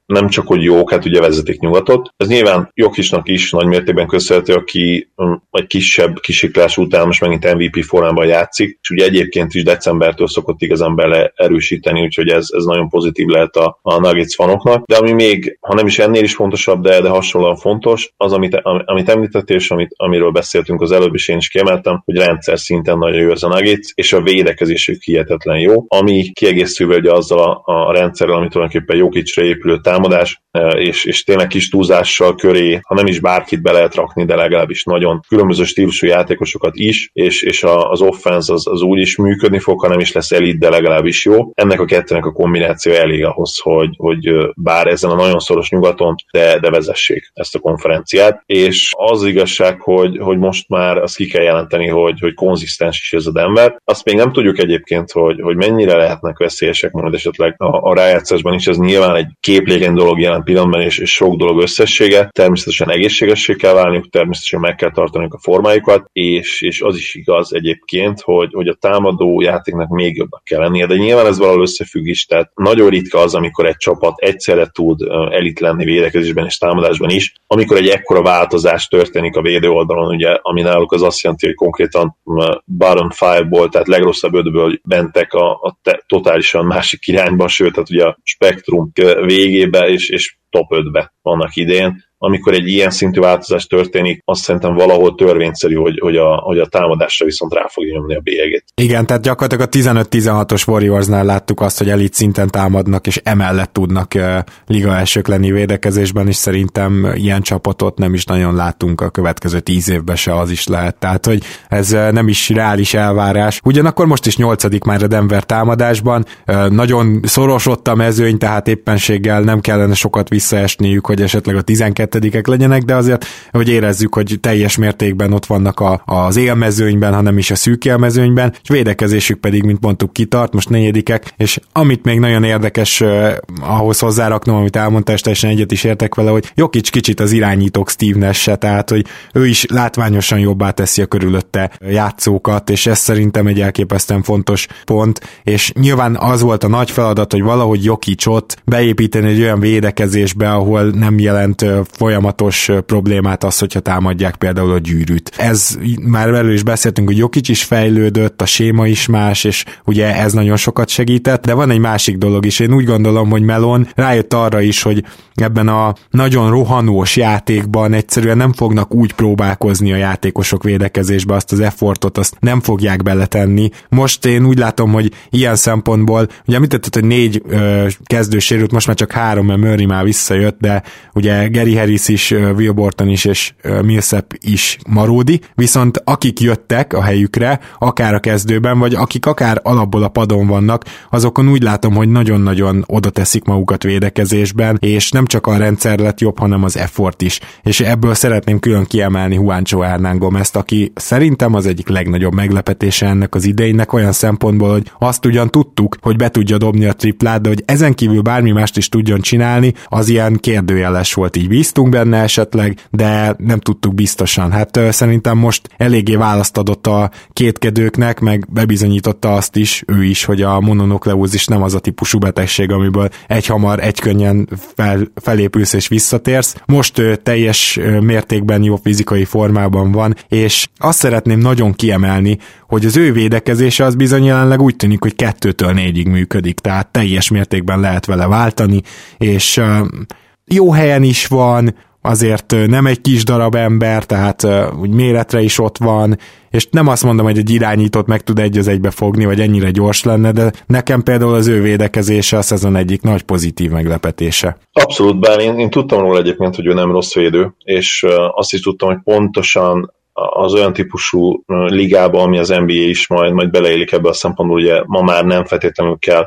nem csak, hogy jók, hát ugye vezetik nyugatot. Ez nyilván Jokićnak is nagy mértékben köszönhető, aki egy kisebb kisiklás után most megint em vé pé formában játszik, és ugye egyébként is decembertől szokott igazán bele erősíteni, úgyhogy ez, ez nagyon pozitív lehet a, a Nuggets fanoknak. De ami még, ha nem is ennél is fontosabb, de, de hasonlóan fontos, az, amit, am, amit említettél, és amit, amiről beszéltünk az előbb, és én is kiemeltem, hogy rendszer szinten nagyon jó ez a Nuggets, és a védekezésük hihetetlen jó, ami kiegészülve ugye azzal a, a rendszerrel, amit tulajdonképpen Jokićra épülő támadás, és, és tényleg kis túlzással köré, ha nem is bárkit be lehet rakni, de legalábbis nagyon különböző stílusú játékosokat is, és, és a, az offense az, az úgy is működni fog, ha nem is lesz elit, de legalábbis jó. Ennek a kettőnek a kombináció elég ahhoz, hogy, hogy bár ezen a nagyon szoros nyugaton, de, de vezessék ezt a konferenciát, és az igazság, hogy, hogy most már azt ki kell jelenteni, hogy, hogy konzisztens is ez a Denver. Azt még nem tudjuk egyébként, hogy, hogy mennyire lehetnek veszélyesek, majd esetleg a, a rájátszásban is, ez nyilván egy képlékeny néhány dolog jelen pillanatban, és, és sok dolog összessége. Természetesen egészségessé kell válniuk, természetesen meg kell tartaniuk a formájukat, és, és az is igaz egyébként, hogy, hogy a támadó játéknak még jobbnak kell lennie, de nyilván ez valahol összefügg is, tehát nagyon ritka az, amikor egy csapat egyszerre tud elit lenni védekezésben és támadásban is, amikor egy ekkora változás történik a védő oldalon, ugye, ami náluk az azt jelenti, hogy konkrétan bottom five-ból, tehát legrosszabb ötből bentek a, a te, totálisan másik irányban, sőt, tehát ugye a spektrum végébe és, és top ötbe annak idején. Amikor egy ilyen szintű változás történik, azt szerintem valahol törvényszerű, hogy, hogy, a, hogy a támadásra viszont rá fogja nyomni a bélyegét. Igen, tehát gyakorlatilag a tizenöt tizenhatos Warriorsnál láttuk azt, hogy elit szinten támadnak, és emellett tudnak uh, liga elsők lenni védekezésben, és szerintem ilyen csapatot nem is nagyon látunk a következő tíz évben se, az is lehet. Tehát, hogy ez nem is reális elvárás. Ugyanakkor most is nyolcadik már a Denver támadásban, uh, nagyon szoros ott a mezőny, tehát éppenséggel nem kellene sokat visszaesniük, hogy esetleg a tizenkettő legyenek, de azért, hogy érezzük, hogy teljes mértékben ott vannak a, az élmezőnyben, hanem is a szűk élmezőnyben, és védekezésük pedig, mint mondtuk, kitart, most negyedikek, és amit még nagyon érdekes eh, ahhoz hozzáraknom, amit elmondta, és teljesen egyet is értek vele, hogy Jokic kicsit az irányítók Stevens-e, tehát, hogy ő is látványosan jobbá teszi a körülötte játszókat, és ez szerintem egy elképesztően fontos pont, és nyilván az volt a nagy feladat, hogy valahogy Jokicot beépíteni egy olyan védekezésbe, ahol nem jelent folyamatos problémát az, hogyha támadják például a gyűrűt. Ez már erről is beszéltünk, hogy Jokic is fejlődött, a séma is más, és ugye ez nagyon sokat segített, de van egy másik dolog is. Én úgy gondolom, hogy Melon rájött arra is, hogy ebben a nagyon rohanós játékban egyszerűen nem fognak úgy próbálkozni a játékosok védekezésbe, azt az effortot, azt nem fogják beletenni. Most én úgy látom, hogy ilyen szempontból, ugye mit tettet, hogy négy ö, kezdősérült, most már csak három, mert Murray már visszajött, de ugye Gary Harris is, Will Barton is, és Millsap is maródi, viszont akik jöttek a helyükre, akár a kezdőben, vagy akik akár alapból a padon vannak, azokon úgy látom, hogy nagyon-nagyon oda teszik magukat védekezésben, és nem csak a rendszer lett jobb, hanem az effort is. És ebből szeretném külön kiemelni Juancho Hernangómezt, aki szerintem az egyik legnagyobb meglepetése ennek az idejének olyan szempontból, hogy azt ugyan tudtuk, hogy be tudja dobni a triplát, de hogy ezen kívül bármi mást is tudjon csinálni, az ilyen kérdőjeles volt, így bíztunk benne esetleg, de nem tudtuk biztosan. Hát szerintem most eléggé választ adott a kétkedőknek, meg bebizonyította azt is, ő is, hogy a mononukleózis nem az a típusú betegség, amiből egyhamar, egykönnyen fel, felépülsz és visszatérsz. Most ő teljes mértékben jó fizikai formában van, és azt szeretném nagyon kiemelni, hogy az ő védekezése az bizony jelenleg úgy tűnik, hogy kettőtől négyig működik, tehát teljes mértékben lehet vele váltani, és jó helyen is van, azért nem egy kis darab ember, tehát úgy méretre is ott van, és nem azt mondom, hogy egy irányítót meg tud egy az egybe fogni, vagy ennyire gyors lenne, de nekem például az ő védekezése a szezon egyik nagy pozitív meglepetése. Abszolút, bár én, én tudtam róla egyébként, hogy ő nem rossz védő, és azt is tudtam, hogy pontosan az olyan típusú ligába, ami az en bé á is majd, majd beleélik ebbe a szempontból, ugye ma már nem feltétlenül kell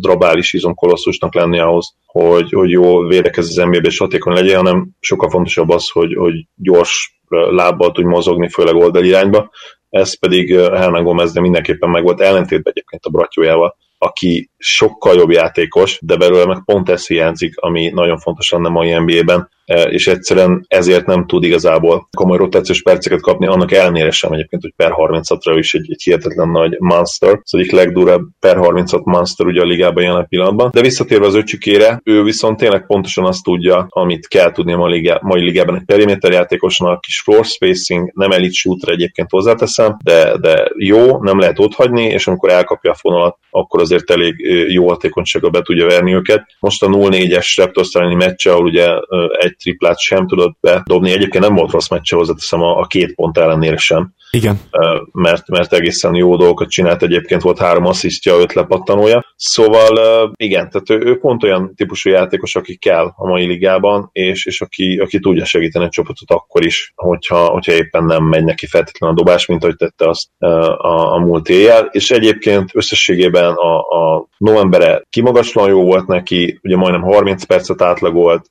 drabális izomkolosszusnak lenni ahhoz, hogy, hogy jól védekez az en bé á-be és hatékony legyen, hanem sokkal fontosabb az, hogy, hogy gyors lábbal tudj mozogni, főleg oldal irányba. Ez pedig Hernangómeznél mindenképpen meg volt, ellentétben egyébként a bratyójával, aki sokkal jobb játékos, de belőle meg pont ez hiányzik, ami nagyon fontos lenne a mai en bé á-ben, és egyszerűen ezért nem tud igazából komoly rotációs perceket kapni, annak ellenére sem egyébként, hogy per harmincatra is egy, egy hihetetlen nagy monster, az egyik legdurább per harmincöt monster ugye a ligában jelen pillanatban, de visszatérve az öcsükére, ő viszont tényleg pontosan azt tudja, amit kell tudni a ligá, mai ligában egy periméterjátékosnak, kis floor spacing, nem elite shooter egyébként hozzáteszem, de, de jó, nem lehet otthagyni, és amikor elkapja a fonalat, akkor azért elég jó hatékonysággal be tudja verni őket. Most a nulla négyes Raptors elleni meccse, ahol ugye egy triplát sem tudott bedobni. Egyébként nem volt rossz meccse, hozzáteszem, a, a két pont ellenére sem. Igen. Mert, mert egészen jó dolgokat csinált, egyébként volt három asszisztja, öt lepattanója. Szóval igen, tehát ő, ő pont olyan típusú játékos, aki kell a mai ligában, és, és aki, aki tudja segíteni a csapatot akkor is, hogyha, hogyha éppen nem megy neki feltétlenül a dobás, mint ahogy tette azt a, a múlt éjjel. És egyébként összességében a, a novembere kimagaslóan jó volt neki, ugye majdnem harminc percet átlagolt,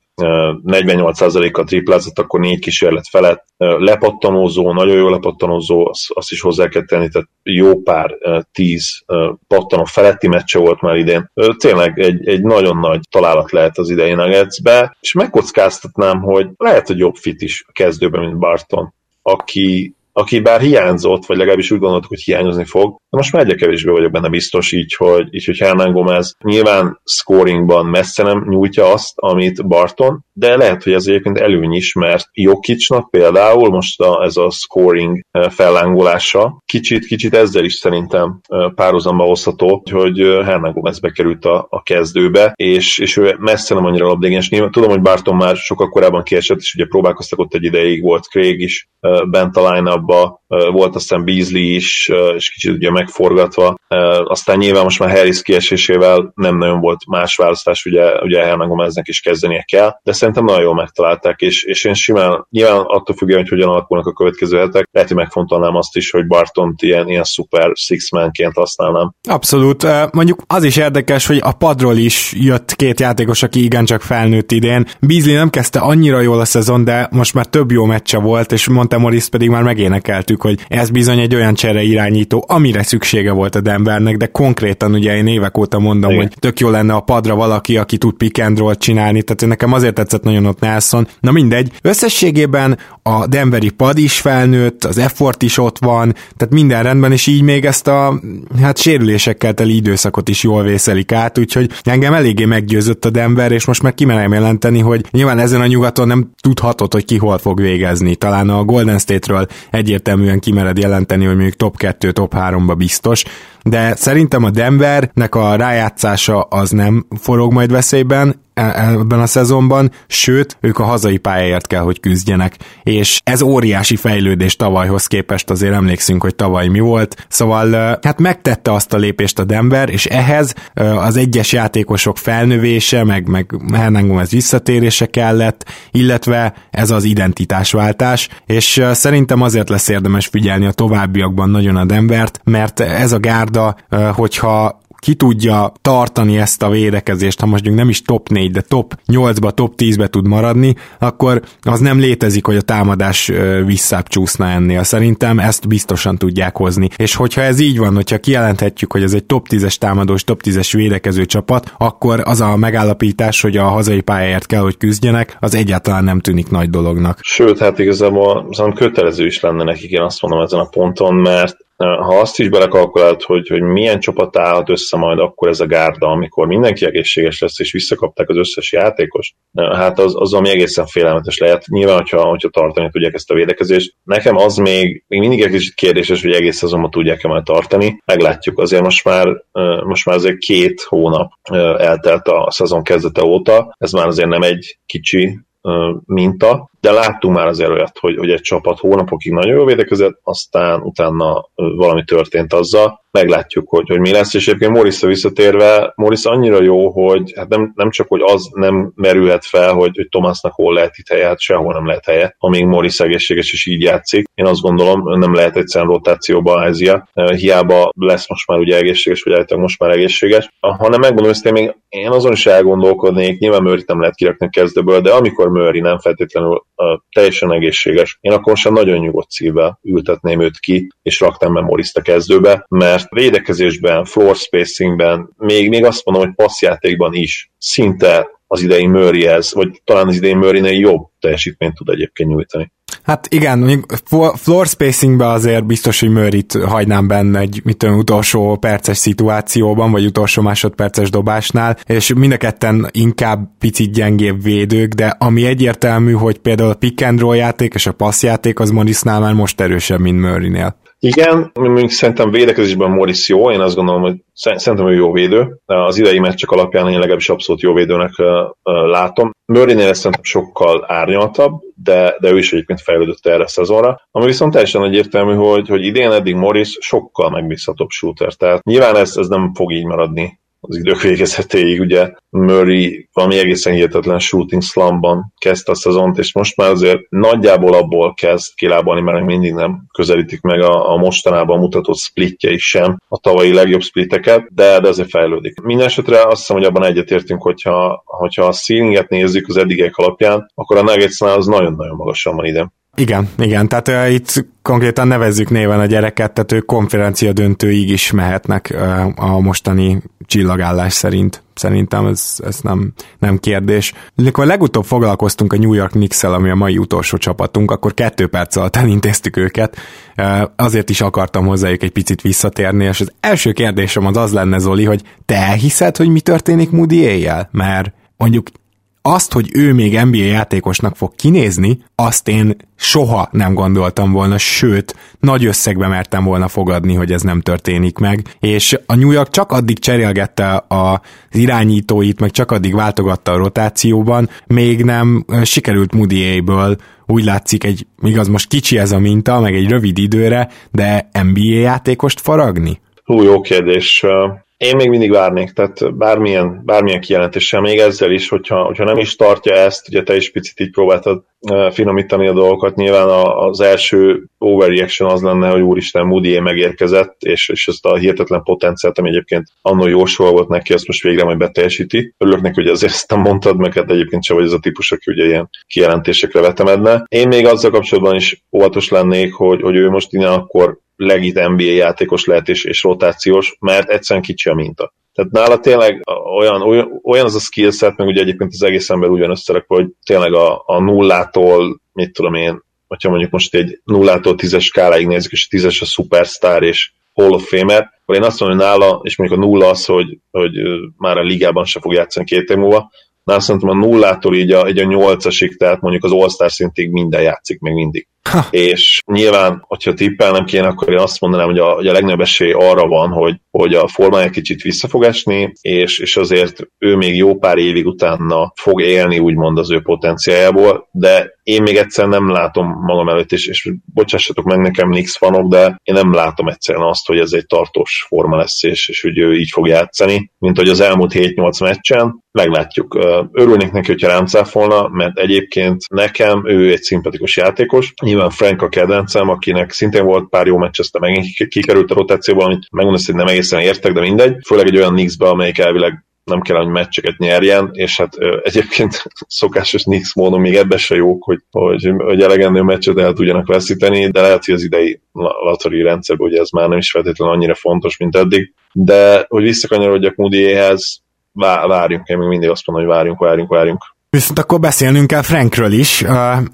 negyvennyolc százalékkal triplázott, akkor négy kísérlet felett, lepattanózó, nagyon jó lepattanózó, azt, azt is hozzá kell tenni, tehát jó pár tíz pattanó feletti meccse volt már idén. Tényleg egy, egy nagyon nagy találat lehet az idei Nuggetsbe, és megkockáztatnám, hogy lehet, hogy jobb fit is a kezdőben, mint Barton, aki, aki bár hiányzott, vagy legalábbis úgy gondoltuk, hogy hiányozni fog, de most már egyre kevésbé vagyok benne biztos, így, hogy, így, hogy Hernangómez nyilván scoringban messze nem nyújtja azt, amit Barton, de lehet, hogy ez egyébként előny is, mert Jokićnak például most a, ez a scoring fellángolása kicsit-kicsit ezzel is szerintem párhuzamba hozható, hogy Hernangómez bekerült a, a kezdőbe, és, és ő messze nem annyira labdégényes. Nyilván tudom, hogy Barton már sokkal korábban kiesett, és ugye próbálkoztak ott egy ideig, volt Craig is bent a line-upba, volt aztán Beasley is, és kicsit ugye megforgatva. Aztán nyilván most már Harris kiesésével nem nagyon volt más választás, ugye, ugye Hernangómeznek is kezdenie kell, de szerintem nagyon jól megtalálták, és, és én simán, nyilván attól függően, hogy hogyan alakulnak a következő hetek, lehet, hogy megfontolnám azt is, hogy Bartont ilyen, ilyen szuper six-man-ként használnám. Abszolút. Mondjuk az is érdekes, hogy a padról is jött két játékos, aki igencsak felnőtt idén. Beasley nem kezdte annyira jól a szezon, de most már több jó meccse volt, és mondta Morris pedig már megénekeltük, hogy ez bizony egy olyan csere irányító, amire szüksége volt a Denvernek, de konkrétan ugye én évek óta mondom, igen, hogy tök jó lenne a padra valaki, aki tud pick and roll csinálni, tehát nekem azért tetszett nagyon ott Nelson. Na mindegy, összességében a denveri pad is felnőtt, az effort is ott van, tehát minden rendben, és így még ezt a hát sérülésekkel teli időszakot is jól vészelik át, úgyhogy engem eléggé meggyőzött a Denver, és most már kimenem jelenteni, hogy nyilván ezen a nyugaton nem tudhatod, hogy ki hol fog végezni. Talán a Golden State-ről egyértelműen kimered jelenteni, hogy mondjuk top kettő, top háromba biztos, de szerintem a Denvernek a rájátszása az nem forog majd veszélyben ebben a szezonban, sőt, ők a hazai pályáért kell, hogy küzdjenek. És ez óriási fejlődés tavalyhoz képest, azért emlékszünk, hogy tavaly mi volt. Szóval hát megtette azt a lépést a Denver, és ehhez az egyes játékosok felnövése, meg, meg Hernangómez visszatérése kellett, illetve ez az identitásváltás, és szerintem azért lesz érdemes figyelni a továbbiakban nagyon a Denvert, mert ez a gárda, hogyha ki tudja tartani ezt a védekezést, ha mondjuk nem is top négy, de top nyolcba, top tízbe tud maradni, akkor az nem létezik, hogy a támadás visszább csúszna ennél. Szerintem ezt biztosan tudják hozni. És hogyha ez így van, hogyha kijelenthetjük, hogy ez egy top tízes támadós, top tízes védekező csapat, akkor az a megállapítás, hogy a hazai pályáért kell, hogy küzdjenek, az egyáltalán nem tűnik nagy dolognak. Sőt, hát igazából azon kötelező is lenne nekik, én azt mondom ezen a ponton, mert ha azt is belekalkulálod, hogy, hogy milyen csapat állhat össze majd akkor ez a gárda, amikor mindenki egészséges lesz, és visszakapták az összes játékos, hát az, az ami egészen félelmetes lehet. Nyilván, hogyha, hogyha tartani tudják ezt a védekezést. Nekem az még, még mindig egy kicsit kérdéses, hogy egész azonban tudják-e majd tartani. Meglátjuk, azért most már, most már azért két hónap eltelt a szezon kezdete óta, ez már azért nem egy kicsi minta, de láttunk már az olyat, hogy, hogy egy csapat hónapokig nagyon jól védekezett, aztán utána valami történt azzal, meglátjuk, hogy, hogy mi lesz, és egyébként Morrisra visszatérve, Morris annyira jó, hogy hát nem, nem csak, hogy az nem merülhet fel, hogy, hogy Thomasnak hol lehet itt helye, hát sehol nem lehet helye, amíg Morris egészséges is így játszik. Én azt gondolom, nem lehet egyszerűen rotációba Ázia, hiába lesz most már ugye egészséges, vagy állítólag most már egészséges, hanem megmondom, ezt én még én azon is elgondolkodnék, nyilván Murrayt nem lehet kirakni a kezdőből, de amikor Murray nem feltétlenül Uh, teljesen egészséges. Én akkor sem nagyon nyugodt szívvel ültetném őt ki, és raktam be Morrist a kezdőbe, mert védekezésben, floor spacingben, még, még azt mondom, hogy passzjátékban is szinte az idei Murrayhez, vagy talán az idei Murraynél jobb teljesítményt tud egyébként nyújtani. Hát igen, floor spacingben azért biztos, hogy Murrayt hagynám benne egy mit tudom, utolsó perces szituációban, vagy utolsó másodperces dobásnál, és mind a ketten inkább picit gyengébb védők, de ami egyértelmű, hogy például a pick and roll játék és a passzjáték az Morrisnál már most erősebb, mint Murraynél. Igen, mondjuk szerintem védekezésben Morris jó, én azt gondolom, hogy szerintem ő jó védő. Az idei meccsek alapján én legalábbis abszolút jó védőnek látom. Murraynél szerintem sokkal árnyaltabb, de, de ő is egyébként fejlődött erre a szezonra. Ami viszont teljesen egyértelmű, hogy, hogy idén eddig Morris sokkal megbízhatóbb shooter. Tehát nyilván ez, ez nem fog így maradni az idők végezetéig, ugye Murray valami egészen hihetetlen shooting slumban kezdte a szezont, és most már azért nagyjából abból kezd kilábalni, mert mindig nem közelítik meg a, a mostanában mutatott splitjei sem a tavalyi legjobb splitteket, de, de azért fejlődik. Mindenesetre azt hiszem, hogy abban egyetértünk, hogyha, hogyha a ceilinget nézzük az eddigek alapján, akkor a Nuggetsnál az nagyon-nagyon magasan van ide. Igen, igen, tehát uh, itt konkrétan nevezzük néven a gyereket, tehát ők konferencia döntőig is mehetnek uh, a mostani csillagállás szerint. Szerintem ez, ez nem, nem kérdés. Mikor legutóbb foglalkoztunk a New York Knicks-el, ami a mai utolsó csapatunk, akkor kettő perc alatt elintéztük őket, uh, azért is akartam hozzájuk egy picit visszatérni, és az első kérdésem az az lenne, Zoli, hogy te elhiszed, hogy mi történik Moody éjjel? Mert mondjuk azt, hogy ő még en bé á játékosnak fog kinézni, azt én soha nem gondoltam volna, sőt, nagy összegbe mertem volna fogadni, hogy ez nem történik meg. És a New York csak addig cserélgette az irányítóit, meg csak addig váltogatta a rotációban, még nem sikerült Moody-ből, úgy látszik, egy, igaz, most kicsi ez a minta, meg egy rövid időre, de en bé á játékost faragni? Hú, jó kérdés. Én még mindig várnék, tehát bármilyen, bármilyen kijelentéssel, még ezzel is, hogyha, hogyha nem is tartja ezt, ugye te is picit így próbáltad finomítani a dolgokat, nyilván az első overreaction az lenne, hogy úristen, Moody megérkezett, és, és ezt a hihetetlen potenciált, ami egyébként annól jósolva volt neki, azt most végre majd beteljesíti. Örülök neki, hogy azért ezt nem mondtad, meg hát egyébként sem vagy ez a típus, aki ugye ilyen kijelentésekre vetemedne. Én még azzal kapcsolatban is óvatos lennék, hogy, hogy ő most innen akkor legit en bé á játékos lehet és, és rotációs, mert egyszerűen kicsi a minta. Tehát nála tényleg olyan, olyan, olyan az a skillset, meg ugye egyébként az egész ember úgy van összerakva, hogy tényleg a, a nullától, mit tudom én, hogyha mondjuk most egy nullától tízes skáláig nézzük, és tízes a szupersztár és Hall of Famer, akkor én azt mondom, hogy nála, és mondjuk a nulla az, hogy, hogy már a ligában se fog játszani két év múlva, nála szerintem a nullától így a, így a nyolcasig, tehát mondjuk az All-Star szintig minden játszik még mindig. Ha. És nyilván, hogyha tippelnem kéne, akkor én azt mondanám, hogy a, hogy a legnagyobb esély arra van, hogy, hogy a formája kicsit vissza fog esni, és, és azért ő még jó pár évig utána fog élni, úgymond az ő potenciájából, de én még egyszerűen nem látom magam előtt, és, és bocsássatok meg nekem Knicks fanok, de én nem látom egyszerűen azt, hogy ez egy tartós forma lesz, és, és hogy ő így fog játszani, mint hogy az elmúlt hét nyolc meccsen, meglátjuk. Örülnék neki, hogyha rám cáfolna, mert egyébként nekem ő egy szimpatikus játékos. Nyilván Frank a kedvencem, akinek szintén volt pár jó meccs, aztán megint kikerült a rotációba, amit megmondom, hogy nem egészen értek, de mindegy. Főleg egy olyan Knicksbe, amelyik elvileg nem kell, hogy meccseket nyerjen, és hát ö, egyébként szokásos Knicks módon még ebben se jók, hogy, hogy, hogy elegendő meccset el tudjanak veszíteni, de lehet, hogy az idei latori rendszerben ugye ez már nem is feltétlenül annyira fontos, mint eddig. De hogy visszakanyarodjak Moodyhez, várjunk, én még mindig azt mondom, hogy várjunk, várjunk, várjunk. Viszont akkor beszélnünk kell Frankről is,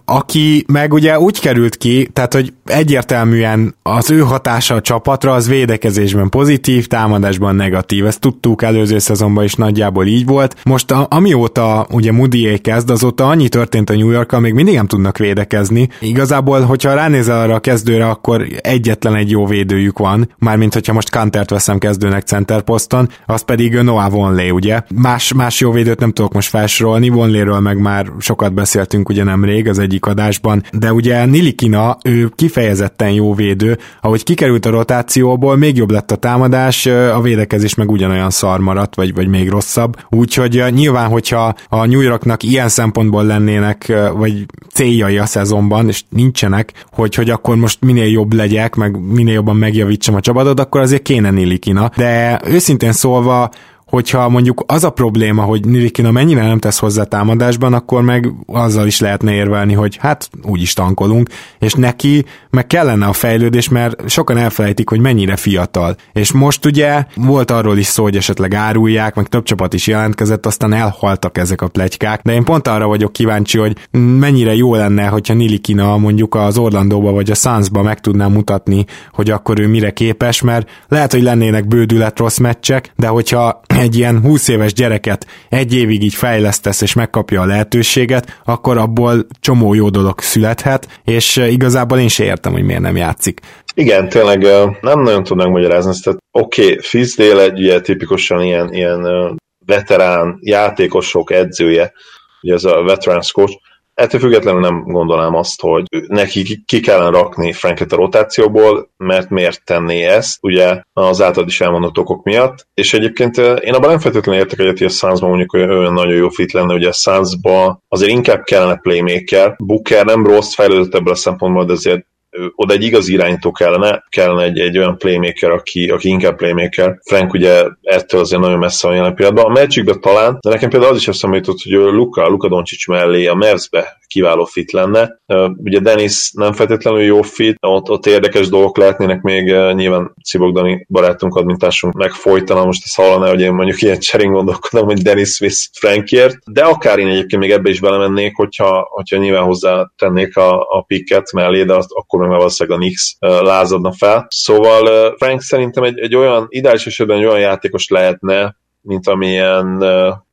aki meg ugye úgy került ki, tehát hogy egyértelműen az ő hatása a csapatra az védekezésben pozitív, támadásban negatív. Ezt tudtuk, előző szezonban is nagyjából így volt. Most a, amióta ugye Moody kezd, azóta annyi történt a New Yorkkal, még mindig nem tudnak védekezni. Igazából, hogyha ránézel arra a kezdőre, akkor egyetlen egy jó védőjük van, mármint hogyha most Kantert veszem kezdőnek centerposzton, az pedig Noah Vonleh, ugye? Más, más jó védőt nem tudok most felsorolni, Vonleh meg már sokat beszéltünk ugye nemrég az egyik adásban, de ugye Ntilikina, ő kifejezetten jó védő, ahogy kikerült a rotációból, még jobb lett a támadás, a védekezés meg ugyanolyan szar maradt, vagy, vagy még rosszabb, úgyhogy nyilván, hogyha a New Yorknak ilyen szempontból lennének, vagy céljai a szezonban, és nincsenek, hogy, hogy akkor most minél jobb legyek, meg minél jobban megjavítsam a csapatot, akkor azért kéne Ntilikina, de őszintén szólva, hogyha mondjuk az a probléma, hogy Ntilikina mennyire nem tesz hozzá támadásban, akkor meg azzal is lehetne érvelni, hogy hát úgyis tankolunk, és neki meg kellene a fejlődés, mert sokan elfelejtik, hogy mennyire fiatal. És most ugye volt arról is szó, hogy esetleg árulják, meg több csapat is jelentkezett, aztán elhaltak ezek a pletykák, de én pont arra vagyok kíváncsi, hogy mennyire jó lenne, hogyha Ntilikina mondjuk az Orlandóba vagy a Sunsba meg tudná mutatni, hogy akkor ő mire képes, mert lehet, hogy lennének bődület rossz meccsek, de hogyha egy ilyen húsz éves gyereket egy évig így fejlesztesz, és megkapja a lehetőséget, akkor abból csomó jó dolog születhet, és igazából én sem értem, hogy miért nem játszik. Igen, tényleg nem nagyon tudnánk magyarázni ezt. Oké, okay, Fizdél egy ugye, tipikusan ilyen, ilyen veterán játékosok edzője, ugye ez a veterans coach. Ettől függetlenül nem gondolám azt, hogy neki ki kellene rakni Franket a rotációból, mert miért tenné ezt, ugye az általad is elmondott okok miatt, és egyébként én abban nem feltétlenül értek egyet, hogy a Sunsban mondjuk olyan nagyon jó fit lenne, ugye a Sunsban azért inkább kellene playmaker, Booker nem rossz, fejlődött ebből a szempontból, de azért oda egy igazi irányító kellene, kellene egy, egy olyan playmaker, aki, aki inkább playmaker. Frank ugye ettől azért nagyon messze van jelen pillanatban. A Magicbe talán, de nekem például az is eszembe jutott, hogy Luka, Luka Doncic mellé a Mavsbe kiváló fit lenne. Ugye Dennis nem feltétlenül jó fit, ott, ott érdekes dolgok lehetnének még, nyilván Cibok Dani barátunk, admintásunk megfolytana, most ezt hallaná, hogy én mondjuk ilyen cserin gondolkodom, hogy Dennis visz Frankért, de akár én egyébként még ebbe is belemennék, hogyha, hogyha nyilván hozzá tennék a, a picket mellé, de azt, akkor meg valószínűleg a Knicks lázadna fel. Szóval Frank szerintem egy, egy olyan, ideális esetben egy olyan játékos lehetne, mint amilyen,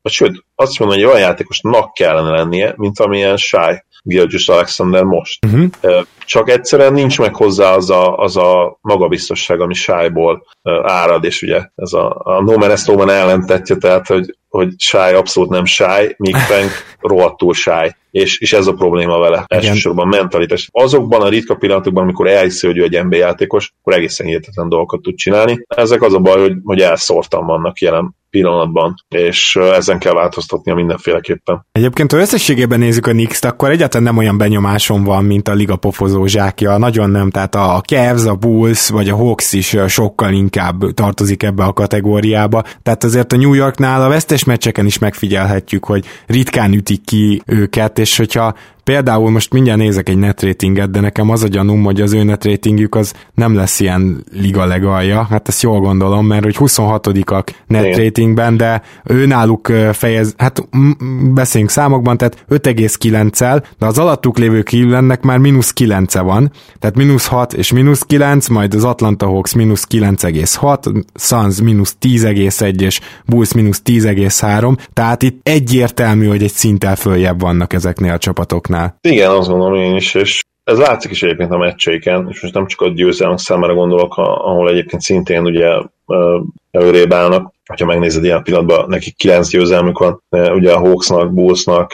vagy sőt, azt mondom, hogy olyan játékosnak kellene lennie, mint amilyen Shai Gilgeous-Alexander most. Uh-huh. Csak egyszerűen nincs meg hozzá az a, az a magabiztosság, ami Shaiból árad, és ugye ez a, a No Man Est No Man ellentetje, tehát, hogy, hogy Shai abszolút nem Shai, míg Frank rohadtul Shai. És, és ez a probléma vele. Elsősorban mentalitás. Azokban a ritka pillanatokban, amikor elhiszi, hogy ő egy en bé á játékos, akkor egészen hihetetlen dolgokat tud csinálni. Ezek az a baj, hogy, hogy elszórtan vannak jelen pillanatban, és ezen kell változtatnia mindenféleképpen. Egyébként, ha összességében nézzük a Knicks-t, akkor egyáltalán nem olyan benyomásom van, mint a liga pofozó zsákja. Nagyon nem, tehát a Cavs, a Bulls, vagy a Hawks is sokkal inkább tartozik ebbe a kategóriába. Tehát azért a New Yorknál a vesztes meccseken is megfigyelhetjük, hogy ritkán ütik ki őket, és hogyha például most mindjárt nézek egy net ratinget, de nekem az a gyanúm, hogy az ő net ratingjük az nem lesz ilyen liga legalja. Hát ezt jól gondolom, mert hogy huszonhatodikak net ratingben, de ő náluk fejez, hát beszéljünk számokban, tehát öt egész kilenccel, de az alattuk lévő Clevelandnek már mínusz kilenc van, tehát mínusz hat és mínusz kilenc, majd az Atlanta Hawks mínusz kilenc egész hat, Suns mínusz tíz egész egy és Bulls mínusz tíz egész három, tehát itt egyértelmű, hogy egy szinttel följebb vannak ezeknél a csapatok. Nah. Igen, azt gondolom én is, és ez látszik is egyébként a meccseiken, és most nem csak a győzelmek számára gondolok, ahol egyébként szintén ugye előrébb állnak, hogyha megnézed ilyen pillanatban, nekik kilenc győzelmük van, ugye a Hawksnak, Bullsnak,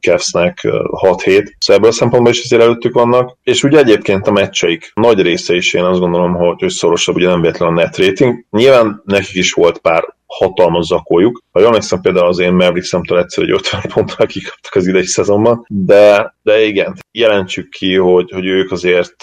Cavsnek hat hét, szóval ebből a szempontból is azért előttük vannak, és ugye egyébként a meccseik nagy része is, én azt gondolom, hogy szorosabb, ugye nem véletlen a net rating, nyilván nekik is volt pár hatalmas zakójuk. Ha jól megszem, például az én Mavericksemtől egyszer, hogy ötven ponttal kikaptak az idei szezonban, de, de igen, jelentsük ki, hogy, hogy ők azért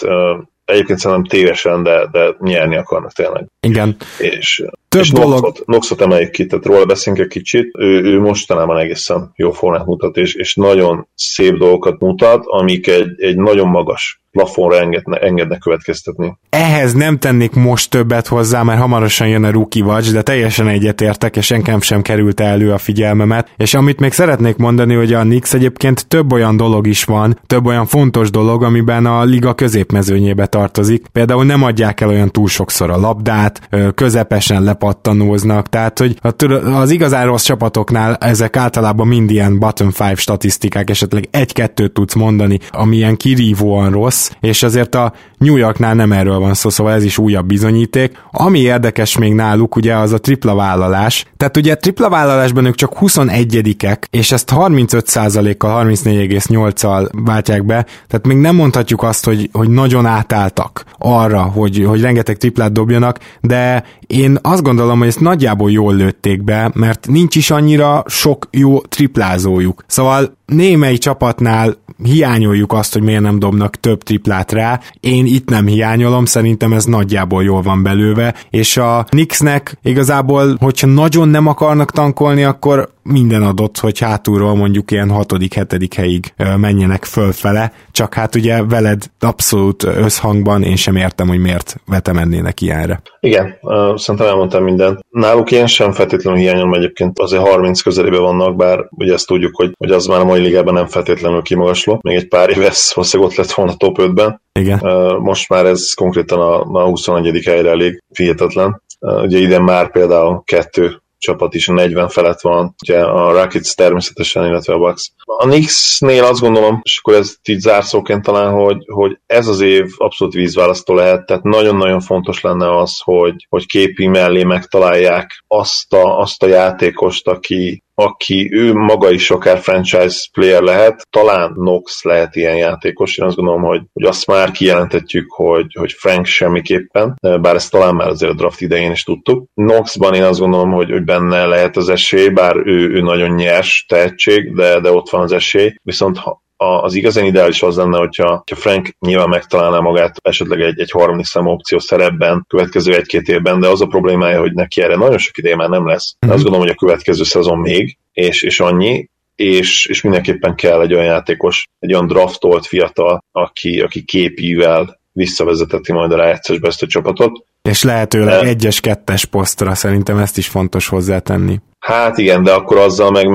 egyébként szerintem tévesen, de, de nyerni akarnak tényleg. Igen. És, Több és dolog... Knoxot, Knoxot emeljük ki, tehát róla beszélünk egy kicsit. Ő, ő mostanában egészen jó formát mutat, és, és nagyon szép dolgokat mutat, amik egy, egy nagyon magas plafonra engedne, engedne következtetni. Ehhez nem tennék most többet hozzá, mert hamarosan jön a Rookie Watch, de teljesen egyetértek, és engem sem került elő a figyelmemet. És amit még szeretnék mondani, hogy a Knicks egyébként több olyan dolog is van, több olyan fontos dolog, amiben a liga középmezőnyébe tartozik. Például nem adják el olyan túl sokszor a labdát, közepesen lepattanóznak, tehát hogy az igazán rossz csapatoknál ezek általában mind ilyen bottom five statisztikák, esetleg egy-kettőt tudsz mondani, ami ilyen kirívóan rossz, és azért a New Yorknál nem erről van szó, szóval ez is újabb bizonyíték. Ami érdekes még náluk, ugye az a tripla vállalás. Tehát ugye a tripla vállalásban ők csak huszonegyedikek, és ezt harmincöt százalékkal, harmincnégy egész nyolccal váltják be, tehát még nem mondhatjuk azt, hogy, hogy nagyon átálltak arra, hogy, hogy rengeteg triplát dobjanak, de én azt gondolom, hogy ezt nagyjából jól lőtték be, mert nincs is annyira sok jó triplázójuk. Szóval némely csapatnál hiányoljuk azt, hogy miért nem dobnak több triplát rá. Én itt nem hiányolom, szerintem ez nagyjából jól van belőve, és a Knicksnek igazából, hogyha nagyon nem akarnak tankolni, akkor minden adott, hogy hátulról mondjuk ilyen hatodik, hetedik helyig menjenek fölfele, csak hát ugye veled abszolút összhangban én sem értem, hogy miért vetemennének ilyenre. Igen, uh, szerintem elmondtam mindent. Náluk én sem feltétlenül hiányolom egyébként, azért harminc közelében vannak, bár ugye ezt tudjuk, hogy, hogy az már a mai ligában nem feltétlenül kimagasló. Még egy pár éve ez valószínűleg ott lett volna a top ötben. Igen. Uh, most már ez konkrétan a, a huszonegyedik helyre elég hihetetlen. Uh, ugye idén már például kettő csapat is a negyven felett van, ugye a Rockets természetesen, illetve a Bucks. A Knicksnél azt gondolom, és akkor ez így zárszóként talán, hogy, hogy ez az év abszolút vízválasztó lehet, tehát nagyon-nagyon fontos lenne az, hogy, hogy képi mellé megtalálják azt a, azt a játékost, aki aki ő maga is akár franchise player lehet, talán Knox lehet ilyen játékos, én azt gondolom, hogy, hogy azt már kijelentetjük, hogy, hogy Frank semmiképpen, bár ezt talán már azért a draft idején is tudtuk. Knoxban én azt gondolom, hogy, hogy benne lehet az esély, bár ő, ő nagyon nyers tehetség, de, de ott van az esély, viszont ha az igazán ideális az lenne, hogyha, hogyha Frank nyilván megtalálná magát esetleg egy, egy harmadik számú opció szerepben következő egy-két évben, de az a problémája, hogy neki erre nagyon sok ideje már nem lesz. De azt gondolom, hogy a következő szezon még, és, és annyi, és, és mindenképpen kell egy olyan játékos, egy olyan draftolt fiatal, aki, aki képjűvel visszavezeteti majd a rájátszásba ezt a csapatot. És lehetőleg de... egyes-kettes posztra, szerintem ezt is fontos hozzátenni. Hát igen, de akkor azzal meg,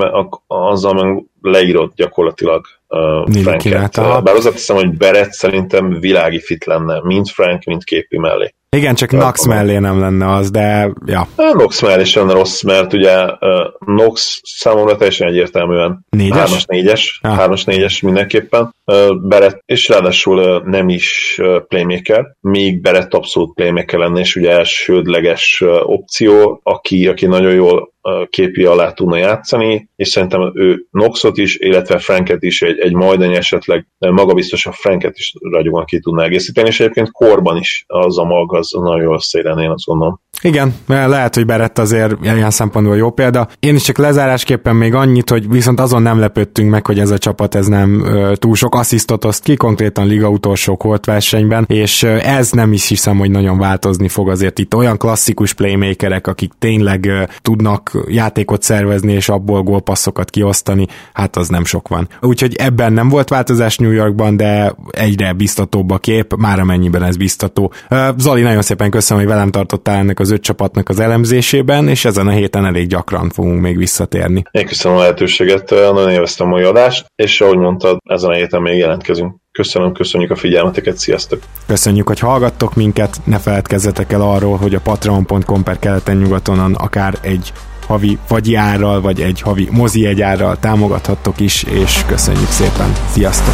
azzal meg leírod gyakorlatilag uh, Franket. Bár azért hiszem, hogy Barrett szerintem világi fit lenne, mind Frank, mind képi mellé. Igen, csak Knox mellé nem lenne az, de... Ja. Knox mellé sem lenne rossz, mert ugye uh, Knox számomra teljesen egyértelműen négyes? hármas négyes, ah. hármas négyes mindenképpen. Uh, Barrett, és ráadásul uh, nem is uh, playmaker, még Barrett abszolút playmaker lenne, és ugye elsődleges uh, opció, aki, aki nagyon jól uh, képi alá tudna játszani, és szerintem ő Knoxot is, illetve Franket is, egy, egy majdani esetleg uh, magabiztosabb Franket is ragyogóan ki tudná egészíteni, és egyébként korban is az a maga az nagyon jól szélen, én azt gondolom. Igen, lehet, hogy Barrett azért ilyen szempontból jó példa. Én is csak lezárásképpen még annyit, hogy viszont azon nem lepődtünk meg, hogy ez a csapat ez nem ö, túl sok asszisztot oszt ki, konkrétan liga utolsó holt versenyben, és ö, ez nem is hiszem, hogy nagyon változni fog, azért itt olyan klasszikus playmakerek, akik tényleg ö, tudnak játékot szervezni, és abból gólpasszokat kiosztani, hát az nem sok van. Úgyhogy ebben nem volt változás New Yorkban, de egyre biztatóbb a kép, már amennyiben ez biztató. Ö, Zoli, nagyon szépen köszönöm, hogy velem tartottál ennek az öt csapatnak az elemzésében, és ezen a héten elég gyakran fogunk még visszatérni. Én köszönöm a lehetőséget, nagyon élveztem a mai adást, és ahogy mondtad, ezen a héten még jelentkezünk. Köszönöm, köszönjük a figyelmeteket, sziasztok! Köszönjük, hogy hallgattok minket, ne feledkezzetek el arról, hogy a patreon pont com per keleten-nyugatonon akár egy havi fagyi árral, vagy egy havi mozi egy árral támogathattok is, és köszönjük szépen, sziasztok!